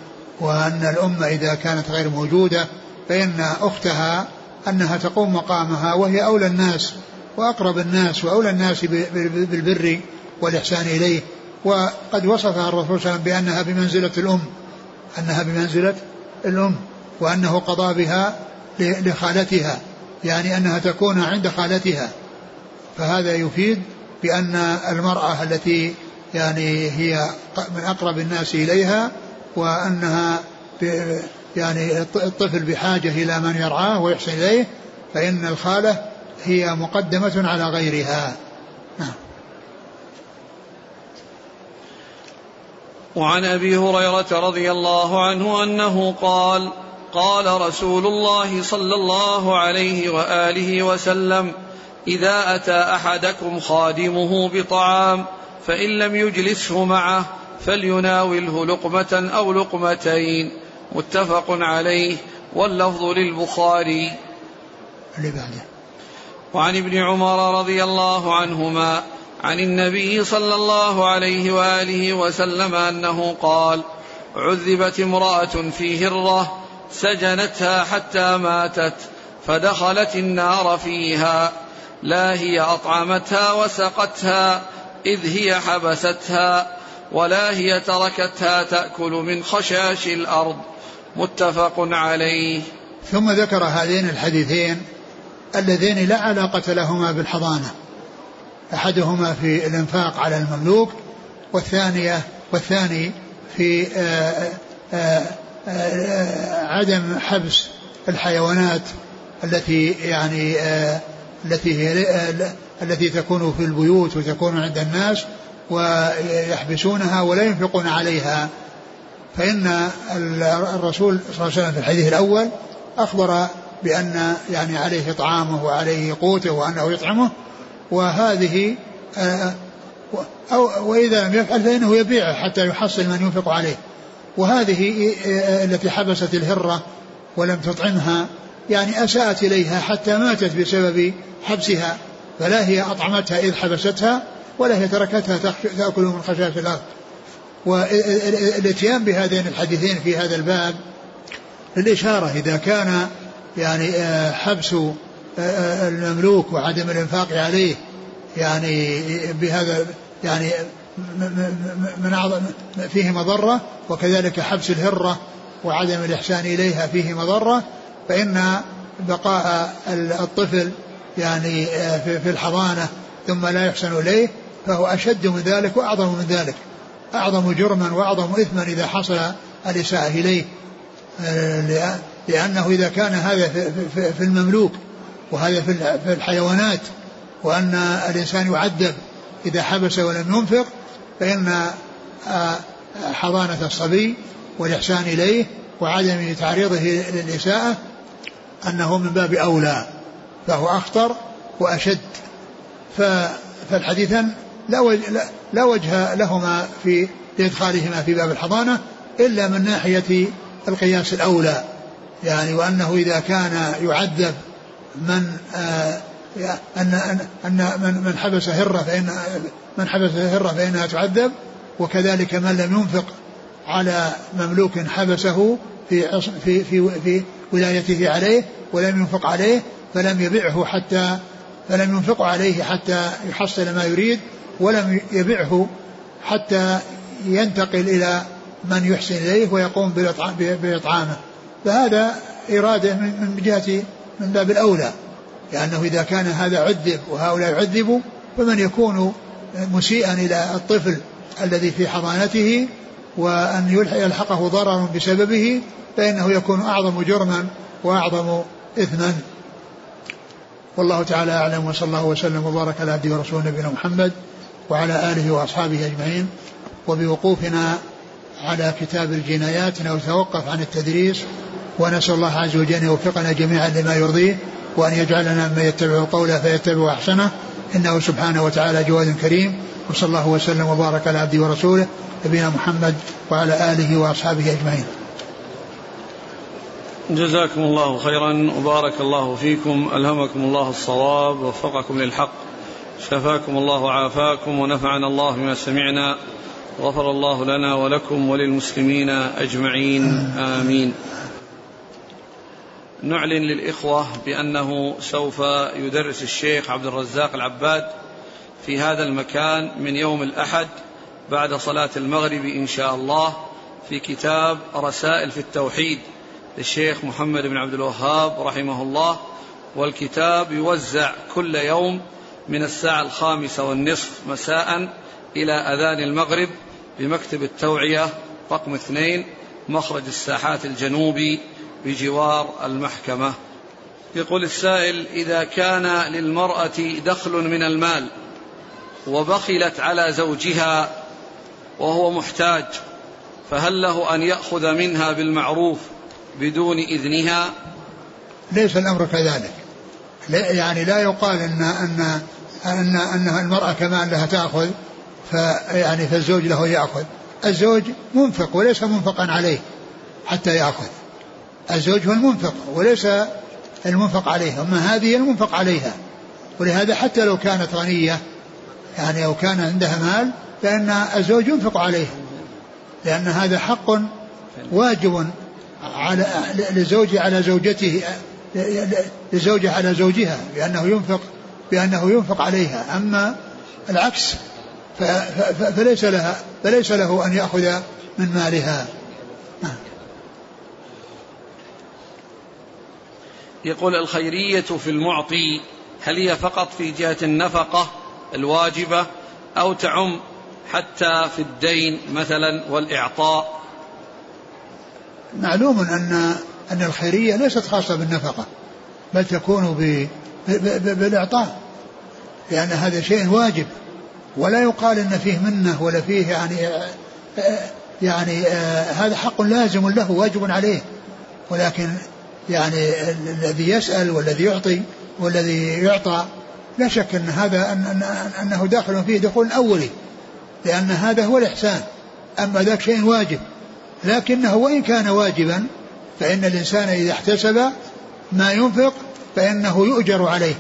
وأن الأم إذا كانت غير موجودة فإن أختها أنها تقوم مقامها, وهي أولى الناس وأقرب الناس وأولى الناس بالبر والإحسان إليه. وقد وصفها الرسول صلى الله عليه وسلم بأنها بمنزلة الأم, أنها بمنزلة الأم, وأنه قضى بها لخالتها يعني أنها تكون عند خالتها. فهذا يفيد بأن المرأة التي يعني هي من أقرب الناس إليها, وأنها يعني الطفل بحاجة إلى من يرعاه ويحسن إليه, فإن الخالة هي مقدمة على غيرها. وعن أبي هريرة رضي الله عنه أنه قال قال رسول الله صلى الله عليه وآله وسلم إذا أتى أحدكم خادمه بطعام فإن لم يجلسه معه فليناوله لقمة أو لقمتين. متفق عليه واللفظ للبخاري. وعن ابن عمر رضي الله عنهما عن النبي صلى الله عليه وآله وسلم أنه قال عذبت امرأة في هرة سجنتها حتى ماتت فدخلت النار فيها, لا هي أطعمتها وسقتها إذ هي حبستها, ولا هي تركتها تأكل من خشاش الأرض. متفق عليه. ثم ذكر هذين الحديثين اللذين لا علاقة لهما بالحضانة, أحدهما في الإنفاق على المملوك, والثاني في عدم حبس الحيوانات التي تكون في البيوت وتكون عند الناس ويحبسونها ولا ينفقون عليها. فإن الرسول صلى الله عليه وسلم في الحديث الأول أخبر بأن يعني عليه طعامه وعليه قوته وأنه يطعمه, وهذه وإذا لم يفعل فإنه يبيعه حتى يحصل من ينفق عليه. وهذه التي حبست الهرة ولم تطعمها يعني أساءت إليها حتى ماتت بسبب حبسها, فلا هي أطعمتها إذ حبستها ولا هي تركتها تأكل من خشاش الأرض. والاتيان بهذين الحديثين في هذا الباب للإشارة, إذا كان يعني حبس المملوك وعدم الإنفاق عليه يعني بهذا يعني من أعظم فيه مضرة, وكذلك حبس الهرة وعدم الإحسان إليها فيه مضرة, فإن بقاء الطفل يعني في الحضانة ثم لا يحسن إليه فهو أشد من ذلك وأعظم من ذلك, أعظم جرما وأعظم إثما إذا حصل الإساءة إليه, لأنه إذا كان هذا في المملوك وهذا في الحيوانات, وأن الإنسان يعذب إذا حبس ولم ينفق, فإن حضانة الصبي والإحسان إليه وعدم تعريضه للإساءة أنه من باب أولى, فهو أخطر وأشد. فالحديثان لا وجه لهما في إدخالهما في باب الحضانة إلا من ناحية القياس الأولى, يعني وأنه إذا كان يعذب من من حبس هرة فإنها تعذب, وكذلك من لم ينفق على مملوك حبسه في في في في ولايته عليه ولم ينفق عليه فلم يبيعه حتى فلم ينفق عليه حتى يحصل ما يريد, ولم يبيعه حتى ينتقل إلى من يحسن إليه ويقوم بإطعامه, فهذا إرادة من جهة من باب الأولى, لأنه إذا كان هذا عذب وهؤلاء يعذبوا فمن يكون مسيئا إلى الطفل الذي في حضانته وأن يلحقه ضرر بسببه فإنه يكون أعظم جرما وأعظم إثما. والله تعالى أعلم, وصلى الله وسلم وبارك على عبده ورسوله نبينا محمد وعلى آله وأصحابه أجمعين. وبوقوفنا على كتاب الجنايات نتوقف عن التدريس, ونسأل الله عز وجل أن يوفقنا جميعا لما يرضيه وأن يجعلنا ممن يتبع قوله فيتبع أحسنه, إنه سبحانه وتعالى جواد كريم. وصلى الله وسلم وبارك على عبده ورسوله نبينا محمد وعلى آله وأصحابه أجمعين. جزاكم الله خيرا وبارك الله فيكم, ألهمكم الله الصواب ووفقكم للحق, شفاكم الله وعافاكم ونفعنا الله بما سمعنا, غفر الله لنا ولكم وللمسلمين أجمعين, آمين. نعلن للإخوة بأنه سوف يدرس الشيخ عبد الرزاق العباد في هذا المكان من يوم الأحد بعد صلاة المغرب إن شاء الله في كتاب رسائل في التوحيد للشيخ محمد بن عبد الوهاب رحمه الله, والكتاب يوزع كل يوم من الساعة 5:30 مساء إلى أذان المغرب بمكتب التوعية رقم 2 مخرج الساحات الجنوبي بجوار المحكمة. يقول السائل: إذا كان للمرأة دخل من المال وبخلت على زوجها وهو محتاج, فهل له أن يأخذ منها بالمعروف بدون إذنها؟ ليس الأمر كذلك, يعني لا يقال أن المرأة كمان لها تأخذ فيعني فالزوج له يأخذ. الزوج منفق وليس منفقا عليه حتى يأخذ, الزوج هو المنفق وليس المنفق عليه, أما هذه المنفق عليها, ولهذا حتى لو كانت غنية يعني أو كان عندها مال فإن الزوج ينفق عليها, لأن هذا حق واجب على للزوج على زوجته, لزوجها على زوجها بأنه ينفق عليها. أما العكس فليس له أن يأخذ من مالها. يقول: الخيرية في المعطي هل هي فقط في جهة النفقة الواجبة أو تعم حتى في الدين مثلا والإعطاء؟ معلوم أن الخيرية ليست خاصة بالنفقة بل تكون بالإعطاء, لأن هذا شيء واجب, ولا يقال أن فيه منه ولا فيه يعني هذا حق لازم له واجب عليه, ولكن يعني الذي يسأل والذي يعطي والذي يعطى لا شك أن هذا أنه داخل فيه دخول أولي, لأن هذا هو الإحسان, أما ذاك شيء واجب, لكنه وإن كان واجبا فإن الإنسان إذا احتسب ما ينفق فإنه يؤجر عليه.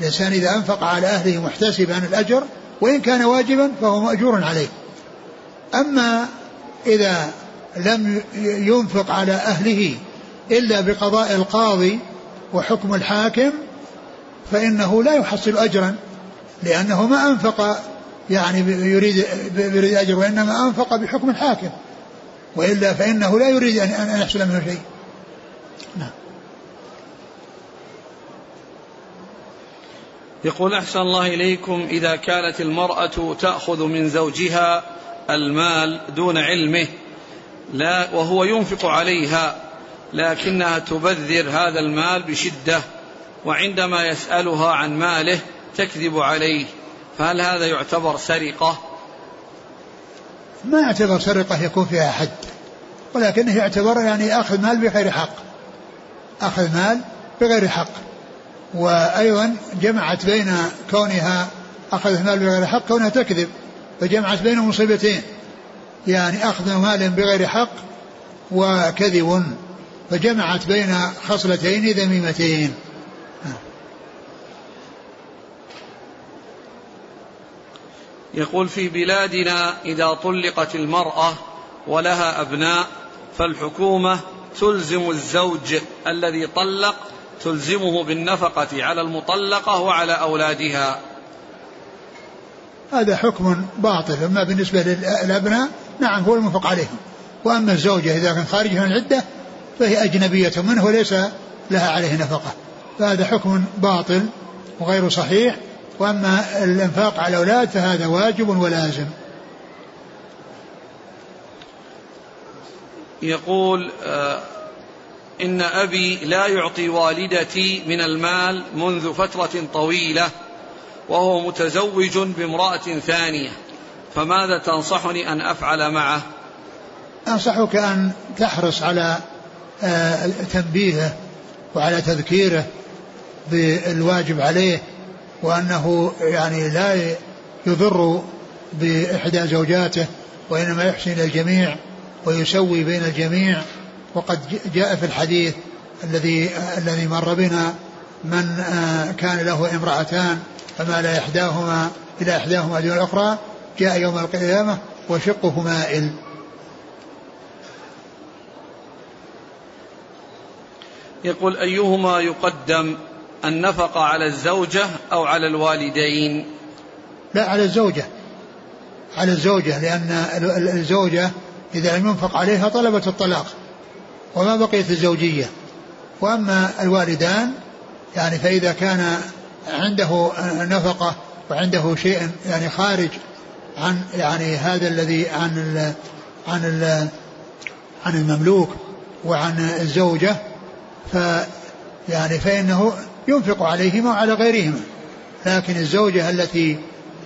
الإنسان إذا أنفق على أهله محتسبا الأجر وإن كان واجبا فهو مأجور عليه. أما إذا لم ينفق على أهله إلا بقضاء القاضي وحكم الحاكم فإنه لا يحصل أجرا, لأنه ما أنفق يعني يريد أجر, وإنما أنفق بحكم الحاكم, وإلا فإنه لا يريد أن يحصل منه شيء. يقول أحسن الله إليكم: إذا كانت المرأة تأخذ من زوجها المال دون علمه لا وهو ينفق عليها، لكنها تبذر هذا المال بشدة، وعندما يسألها عن ماله تكذب عليه، فهل هذا يعتبر سرقة؟ ما يعتبر سرقة يكون فيها حد، ولكنه يعتبر يعني أخذ مال بغير حق، أخذ مال بغير حق. وأيضا جمعت بين كونها أخذ مال بغير حق كونها تكذب، فجمعت بين مصيبتين، يعني أخذ مال بغير حق وكذب، فجمعت بين خصلتين ذميمتين. يقول في بلادنا إذا طلقت المرأة ولها أبناء فالحكومة تلزم الزوج الذي طلق تلزمه بالنفقة على المطلقة وعلى أولادها. هذا حكم باطل. أما بالنسبة للأبناء نعم هو المنفق عليهم، وأما الزوجة إذا كان خارجها من عدة فهي أجنبية منه وليس لها عليه نفقة، فهذا حكم باطل وغير صحيح. وأما الإنفاق على الأولاد فهذا واجب ولازم. يقول إن أبي لا يعطي والدتي من المال منذ فترة طويلة، وهو متزوج بامرأة ثانية، فماذا تنصحني أن أفعل معه؟ أنصحك أن تحرص على تنبيهه وعلى تذكيره بالواجب عليه، وأنه يعني لا يضر بإحدى زوجاته، وإنما يحسن للجميع ويسوي بين الجميع. وقد جاء في الحديث الذي مر بنا: من كان له امرأتان فمال إحداهما إلى إحداهما دون الأخرى جاء يوم القيامة وشقه مائل. يقول أيهما يقدم، النفقة على الزوجة أو على الوالدين؟ لا، على الزوجة، على الزوجة، لأن الزوجة إذا لم ينفق عليها طلبت الطلاق وما بقيت الزوجية. وأما الوالدان يعني فإذا كان عنده نفقة وعنده شيء يعني خارج عن يعني هذا الذي عن المملوك وعن الزوجة فإنه ينفق عليهما وعلى غيرهما، لكن الزوجة التي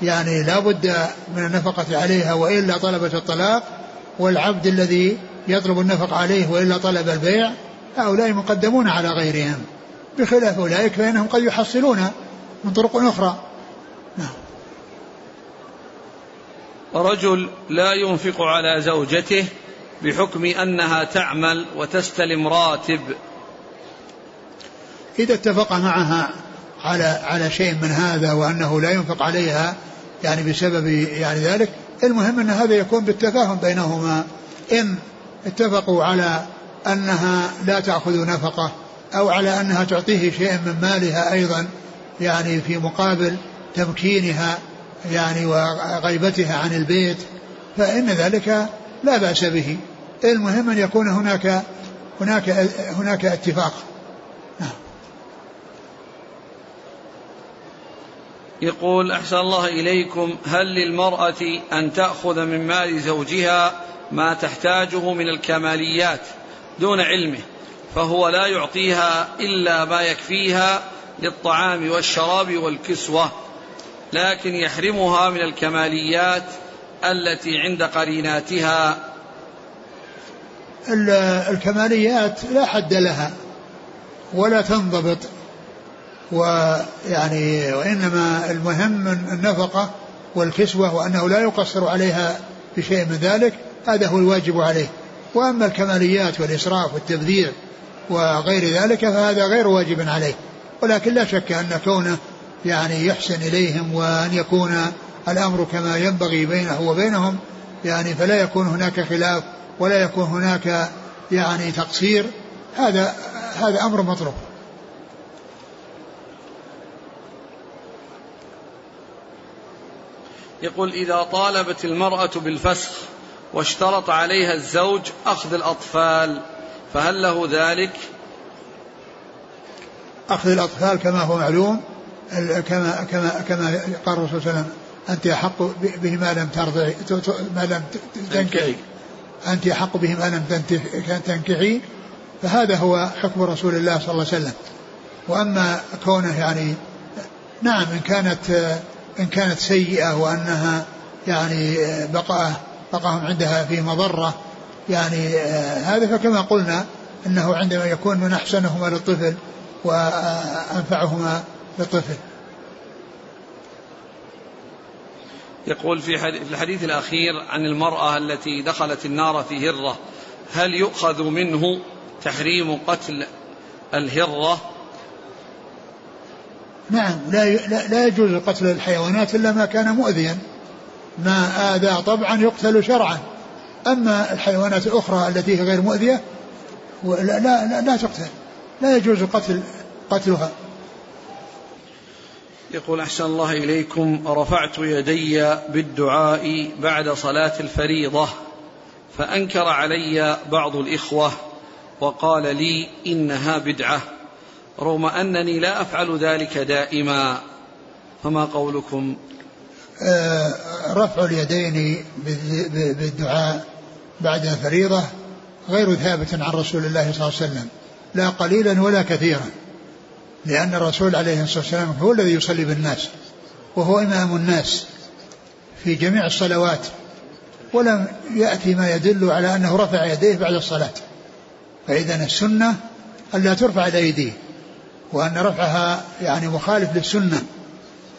يعني لا بد من النفقة عليها وإلا طلبت الطلاق، والعبد الذي يطلب النفقة عليه وإلا طلب البيع، هؤلاء مقدمون على غيرهم، بخلاف أولئك فإنهم قد يحصلون من طرق أخرى. رجل لا ينفق على زوجته بحكم أنها تعمل وتستلم راتب، إذا اتفق معها على شيء من هذا وأنه لا ينفق عليها يعني بسبب يعني ذلك، المهم أن هذا يكون بالتفاهم بينهما. إن اتفقوا على أنها لا تأخذ نفقة أو على أنها تعطيه شيئا من مالها أيضا يعني في مقابل تمكينها يعني وغيبتها عن البيت، فإن ذلك لا بأس به، المهم أن يكون هناك اتفاق. يقول أحسن الله إليكم: هل للمرأة أن تأخذ من مال زوجها ما تحتاجه من الكماليات دون علمه، فهو لا يعطيها إلا ما يكفيها للطعام والشراب والكسوة، لكن يحرمها من الكماليات التي عند قريناتها؟ الكماليات لا حد لها ولا تنضبط، ويعني وإنما المهم النفقة والكسوة، وأنه لا يقصر عليها بشيء من ذلك، هذا هو الواجب عليه. وأما الكماليات والإسراف والتبذير وغير ذلك فهذا غير واجب عليه، ولكن لا شك أن كونه يعني يحسن إليهم وأن يكون الأمر كما ينبغي بينه وبينهم يعني فلا يكون هناك خلاف ولا يكون هناك يعني تقصير، هذا أمر مطلوب. يقول إذا طالبت المرأة بالفسخ واشترط عليها الزوج أخذ الأطفال، فهل له ذلك؟ أخذ الأطفال كما هو معلوم كما قال الرسول صلى الله عليه وسلم أنت أحق به ما لم ترضعي ما لم تنكحي أنت أحق به ما لم تنكحي. فهذا هو حكم رسول الله صلى الله عليه وسلم. وأما كونه يعني نعم إن كانت سيئة وأنها يعني بقاهم عندها في مضرة يعني هذا فكما قلنا أنه عندما يكون من أحسنهما للطفل وأنفعهما للطفل. يقول في الحديث الأخير عن المرأة التي دخلت النار في هرة هل يؤخذ منه تحريم قتل الهرة؟ نعم لا يجوز قتل الحيوانات إلا ما كان مؤذيا، ما آذى طبعا يقتل شرعا. أما الحيوانات الأخرى التي هي غير مؤذية لا, لا, لا تقتل، لا يجوز قتلها. يقول أحسن الله إليكم رفعت يدي بالدعاء بعد صلاة الفريضة فأنكر علي بعض الإخوة وقال لي إنها بدعة رغم أنني لا أفعل ذلك دائما، فما قولكم؟ رفع اليدين بالدعاء بعد الفريضة غير ثابت عن رسول الله صلى الله عليه وسلم لا قليلا ولا كثيرا، لأن الرسول عليه الصلاة والسلام هو الذي يصلي بالناس وهو إمام الناس في جميع الصلوات، ولم يأتي ما يدل على أنه رفع يديه بعد الصلاة. فإذن السنة ألا ترفع الأيدي، وأن رفعها يعني مخالف للسنة،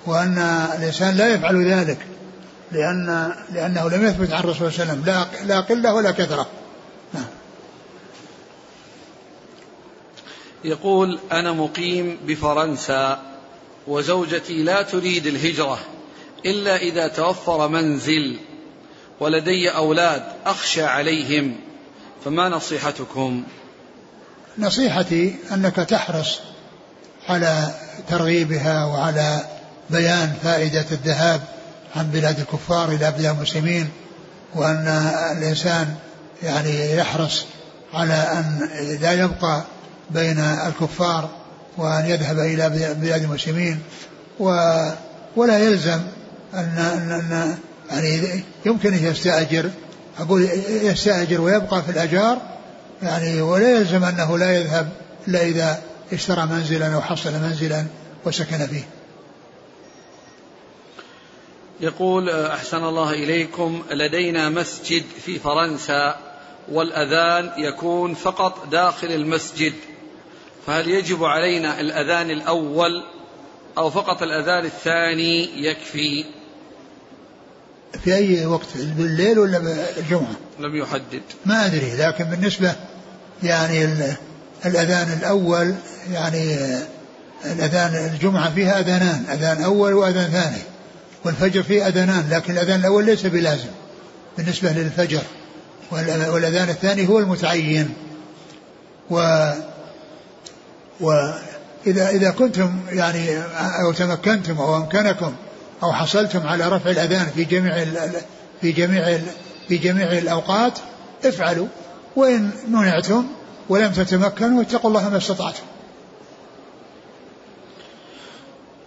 وأن الإنسان لا يفعل ذلك لأنه لم يثبت عن الرسول صلى الله عليه وسلم لا قلة ولا كثرة. يقول أنا مقيم بفرنسا وزوجتي لا تريد الهجرة إلا إذا توفر منزل، ولدي أولاد أخشى عليهم، فما نصيحتكم؟ نصيحتي أنك تحرص على ترغيبها وعلى بيان فائدة الذهاب عن بلاد الكفار إلى بلاد المسلمين، وأن الإنسان يعني يحرص على أن لا يبقى بين الكفار وأن يذهب إلى بلاد المسلمين، ولا يلزم أن يعني يمكن يستأجر، أقول يستأجر ويبقى في الأجار يعني، ولا يلزم أنه لا يذهب إلا إذا اشترى منزلا أو حصل منزلا وسكن فيه. يقول أحسن الله إليكم لدينا مسجد في فرنسا والأذان يكون فقط داخل المسجد، فهل يجب علينا الأذان الأول أو فقط الأذان الثاني يكفي؟ في أي وقت، بالليل ولا الجمعة؟ لم يحدد، ما أدري، لكن بالنسبة يعني الأذان الأول يعني الأذان الجمعة فيها أذانان، أذان أول وأذان ثاني، والفجر فيه أذانان، لكن الأذان الأول ليس بلازم بالنسبة للفجر، والأذان الثاني هو المتعين. وإذا كنتم يعني أو تمكنتم أو أمكنكم أو حصلتم على رفع الأذان في جميع الأوقات افعلوا، وإن منعتم ولم تتمكنوا اتقوا الله ما استطعتم.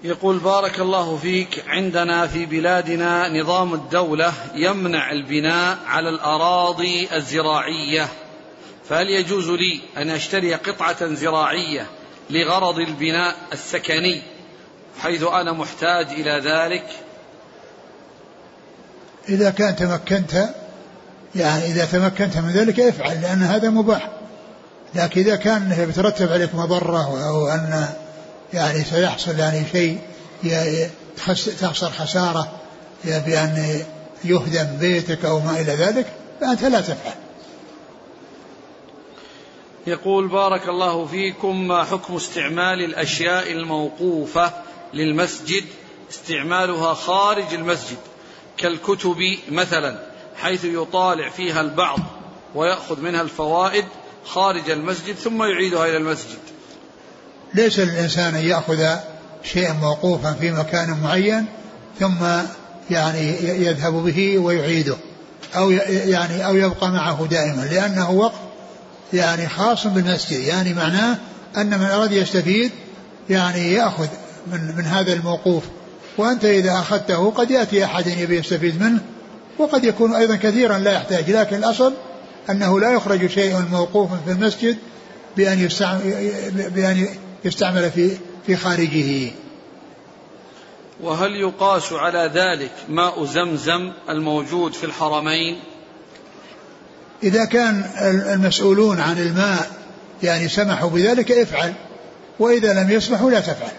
يقول بارك الله فيك، عندنا في بلادنا نظام الدولة يمنع البناء على الأراضي الزراعية، فهل يجوز لي أن أشتري قطعة زراعية لغرض البناء السكني حيث أنا محتاج إلى ذلك؟ إذا كان تمكنت يعني إذا تمكنت من ذلك افعل، لأن هذا مباح. لكن إذا كان بترتب عليك مضرة أو أن يعني سيحصل يعني شيء تحصل خسارة بأن يهدم بيتك أو ما إلى ذلك فأنت لا تفعل. يقول بارك الله فيكم ما حكم استعمال الأشياء الموقوفة للمسجد استعمالها خارج المسجد كالكتب مثلا حيث يطالع فيها البعض ويأخذ منها الفوائد خارج المسجد ثم يعيدها إلى المسجد؟ ليس للإنسان أن يأخذ شيئا موقوفا في مكان معين ثم يعني يذهب به ويعيده أو يبقى معه دائما، لأنه وقت يعني خاص بالمسجد، يعني معناه أن من أراد يستفيد يعني يأخذ من هذا الموقوف. وأنت إذا أخذته قد يأتي أحد يبي يستفيد منه, وقد يكون أيضا كثيرا لا يحتاج, لكن الأصل أنه لا يخرج شيء موقوف في المسجد بأن يستعمل في خارجه. وهل يقاس على ذلك ماء زمزم الموجود في الحرمين؟ إذا كان المسؤولون عن الماء يعني سمحوا بذلك افعل, وإذا لم يسمحوا لا تفعل.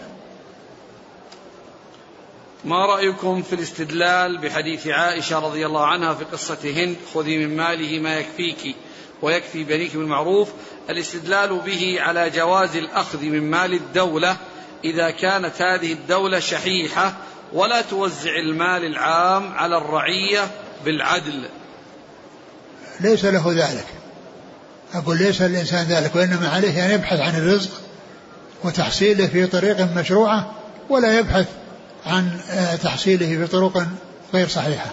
ما رأيكم في الاستدلال بحديث عائشة رضي الله عنها في قصة هند, خذي من ماله ما يكفيك ويكفي بنيك بالمعروف, الاستدلال به على جواز الأخذ من مال الدولة إذا كانت هذه الدولة شحيحة ولا توزع المال العام على الرعية بالعدل؟ ليس له ذلك, أقول ليس الإنسان ذلك, وإنما عليه أن يبحث عن الرزق وتحصيله في طريق مشروعة, ولا يبحث عن تحصيله بطرق غير صحيحة.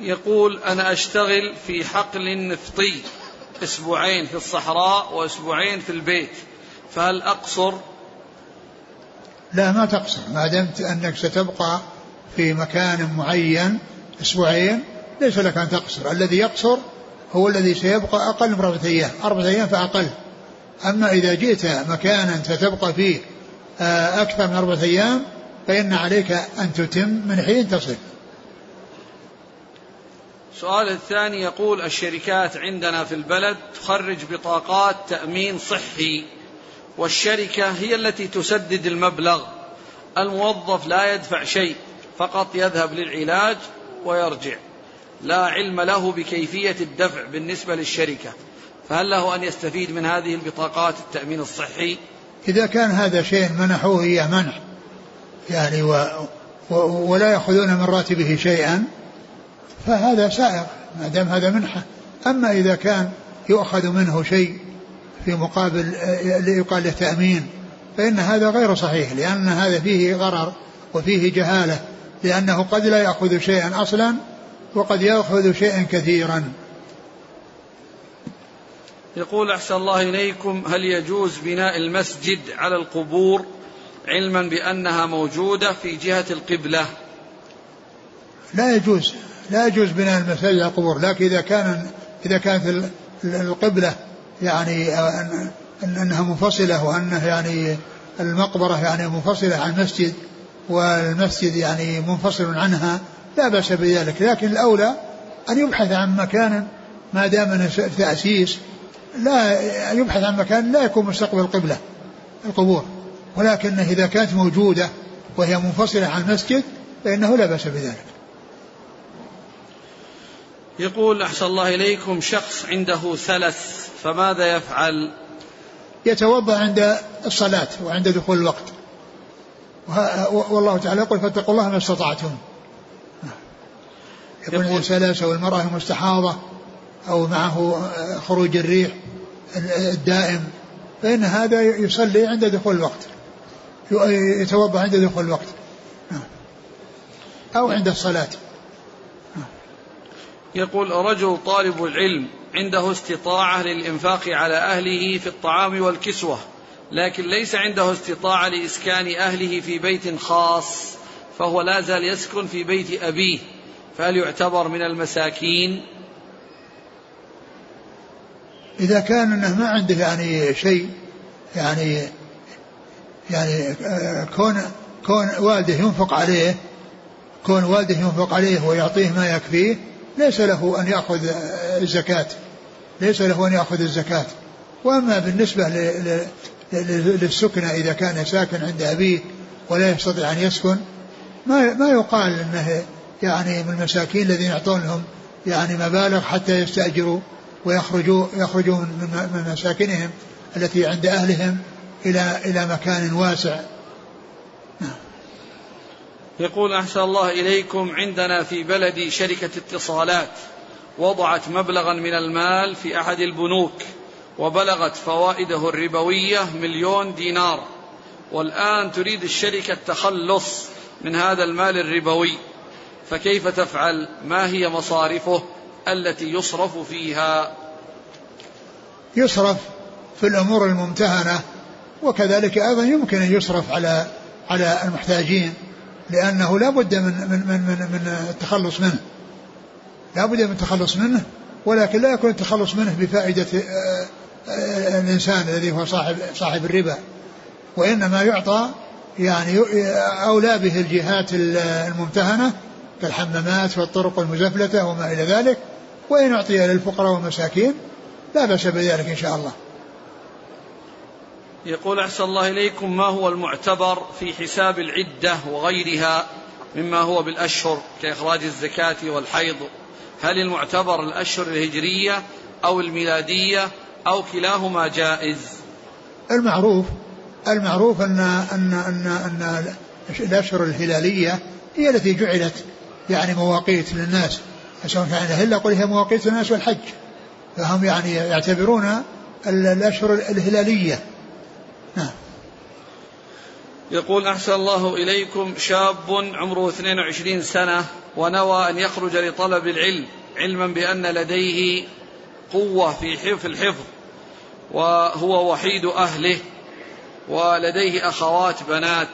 يقول أنا أشتغل في حقل نفطي 2 أسبوع في الصحراء و2 أسبوع في البيت, فهل أقصر؟ لا, ما تقصر ما دمت أنك ستبقى في مكان معين 2 أسبوع, ليس لك أن تقصر. الذي يقصر هو الذي سيبقى أقل من 4 أيام فأقل. أما إذا جئت مكانا ستبقى فيه أكثر من 4 أيام فإن عليك أن تتم من حين تصل. سؤال الثاني يقول الشركات عندنا في البلد تخرج بطاقات تأمين صحي, والشركة هي التي تسدد المبلغ, الموظف لا يدفع شيء فقط يذهب للعلاج ويرجع, لا علم له بكيفية الدفع بالنسبة للشركة, فهل له أن يستفيد من هذه البطاقات التأمين الصحي؟ إذا كان هذا شيء منحوه هي منح يعني ولا يأخذون من راتبه شيئا فهذا سائغ ما دام هذا منحة. أما إذا كان يؤخذ منه شيء في مقابل يقال له تأمين فإن هذا غير صحيح, لأن هذا فيه غرر وفيه جهالة, لأنه قد لا يأخذ شيئا أصلا وقد يأخذ شيئا كثيرا. يقول أحسن الله إليكم, هل يجوز بناء المسجد على القبور علما بأنها موجودة في جهة القبلة؟ لا يجوز, لا يجوز بناء المسجد على القبور, لكن إذا كانت القبلة يعني أنها منفصلة, وأنه يعني المقبرة يعني منفصلة عن المسجد والمسجد يعني منفصل عنها لا بأس بذلك, لكن الأولى أن يبحث عن مكان ما دام أنه تأسيس, لا يبحث عن مكان لا يكون مستقبل القبلة القبور, ولكن إذا كانت موجودة وهي منفصلة عن المسجد فإنه لا بأس بذلك. يقول أحسن الله إليكم شخص عنده سلس فماذا يفعل؟ يتوضأ عند الصلاة وعند دخول الوقت, والله تعالى يقول فاتقوا الله ما استطعتم. يقول سلس أو المرأة المستحاضة أو معه خروج الريح الدائم فإن هذا يصلي عند دخول الوقت, يتوضأ عند دخول الوقت أو عند الصلاة. يقول رجل طالب العلم عنده استطاعة للإنفاق على أهله في الطعام والكسوة, لكن ليس عنده استطاعة لإسكان أهله في بيت خاص, فهو لا زال يسكن في بيت أبيه, فهل يعتبر من المساكين؟ إذا كان أنه ما عنده يعني شيء يعني كون والده ينفق عليه, كون والده ينفق عليه ويعطيه ما يكفيه ليس له أن يأخذ الزكاة, ليس له أن يأخذ الزكاة. وأما بالنسبة للسكنة إذا كان ساكن عند أبيه ولا يستطيع أن يسكن ما يقال أنه يعني من المساكين الذين يعطون لهم يعني مبالغ حتى يستأجروا ويخرجوا من مساكنهم التي عند أهلهم إلى مكان واسع. يقول أحسن الله إليكم عندنا في بلدي شركة اتصالات وضعت مبلغا من المال في أحد البنوك وبلغت فوائده الربوية 1,000,000 دينار, والآن تريد الشركة التخلص من هذا المال الربوي, فكيف تفعل؟ ما هي مصارفه التي يصرف فيها؟ يصرف في الأمور الممتهنة وكذلك أيضا يمكن أن يصرف على المحتاجين، لأنه لا بد من التخلص منه، لا بد من التخلص منه، ولكن لا يكون التخلص منه بفائدة الإنسان الذي هو صاحب الربا، وإنما يعطى يعني أولى به الجهات الممتهنة كالحمامات والطرق المزفلتة وما إلى ذلك، وإن أعطي للفقراء والمساكين لا بأس بذلك إن شاء الله. يقول أحسن الله إليكم، ما هو المعتبر في حساب العدة وغيرها مما هو بالأشهر كإخراج الزكاة والحيض؟ هل المعتبر الأشهر الهجرية أو الميلادية أو كلاهما جائز؟ المعروف أن الأشهر الهلالية هي التي جعلت يعني مواقيت للناس، عشان فعلا قل هي مواقيت للناس والحج، فهم يعني يعتبرون الأشهر الهلالية. نعم. يقول أحسن الله إليكم، شاب عمره 22 سنة ونوى أن يخرج لطلب العلم علما بأن لديه قوة في الحفظ وهو وحيد أهله ولديه أخوات بنات،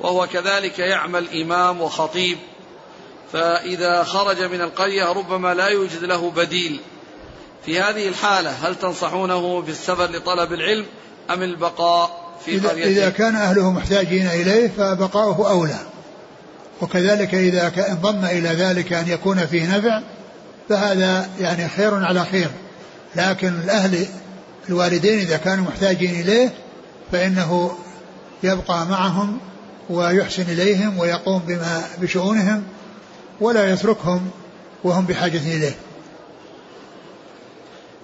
وهو كذلك يعمل إمام وخطيب، فإذا خرج من القرية ربما لا يوجد له بديل. في هذه الحالة هل تنصحونه بالسفر لطلب العلم أم البقاء في قريته؟ إذا كان أهله محتاجين إليه فبقاؤه أولى، وكذلك إذا انضم إلى ذلك أن يكون فيه نفع فهذا يعني خير على خير، لكن الأهل الوالدين إذا كانوا محتاجين إليه فإنه يبقى معهم ويحسن إليهم ويقوم بشؤونهم ولا يتركهم وهم بحاجة إليه.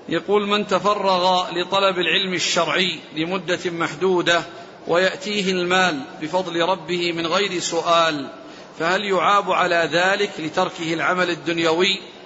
يقول من تفرغ لطلب العلم الشرعي لمدة محدودة ويأتيه المال بفضل ربه من غير سؤال، فهل يعاب على ذلك لتركه العمل الدنيوي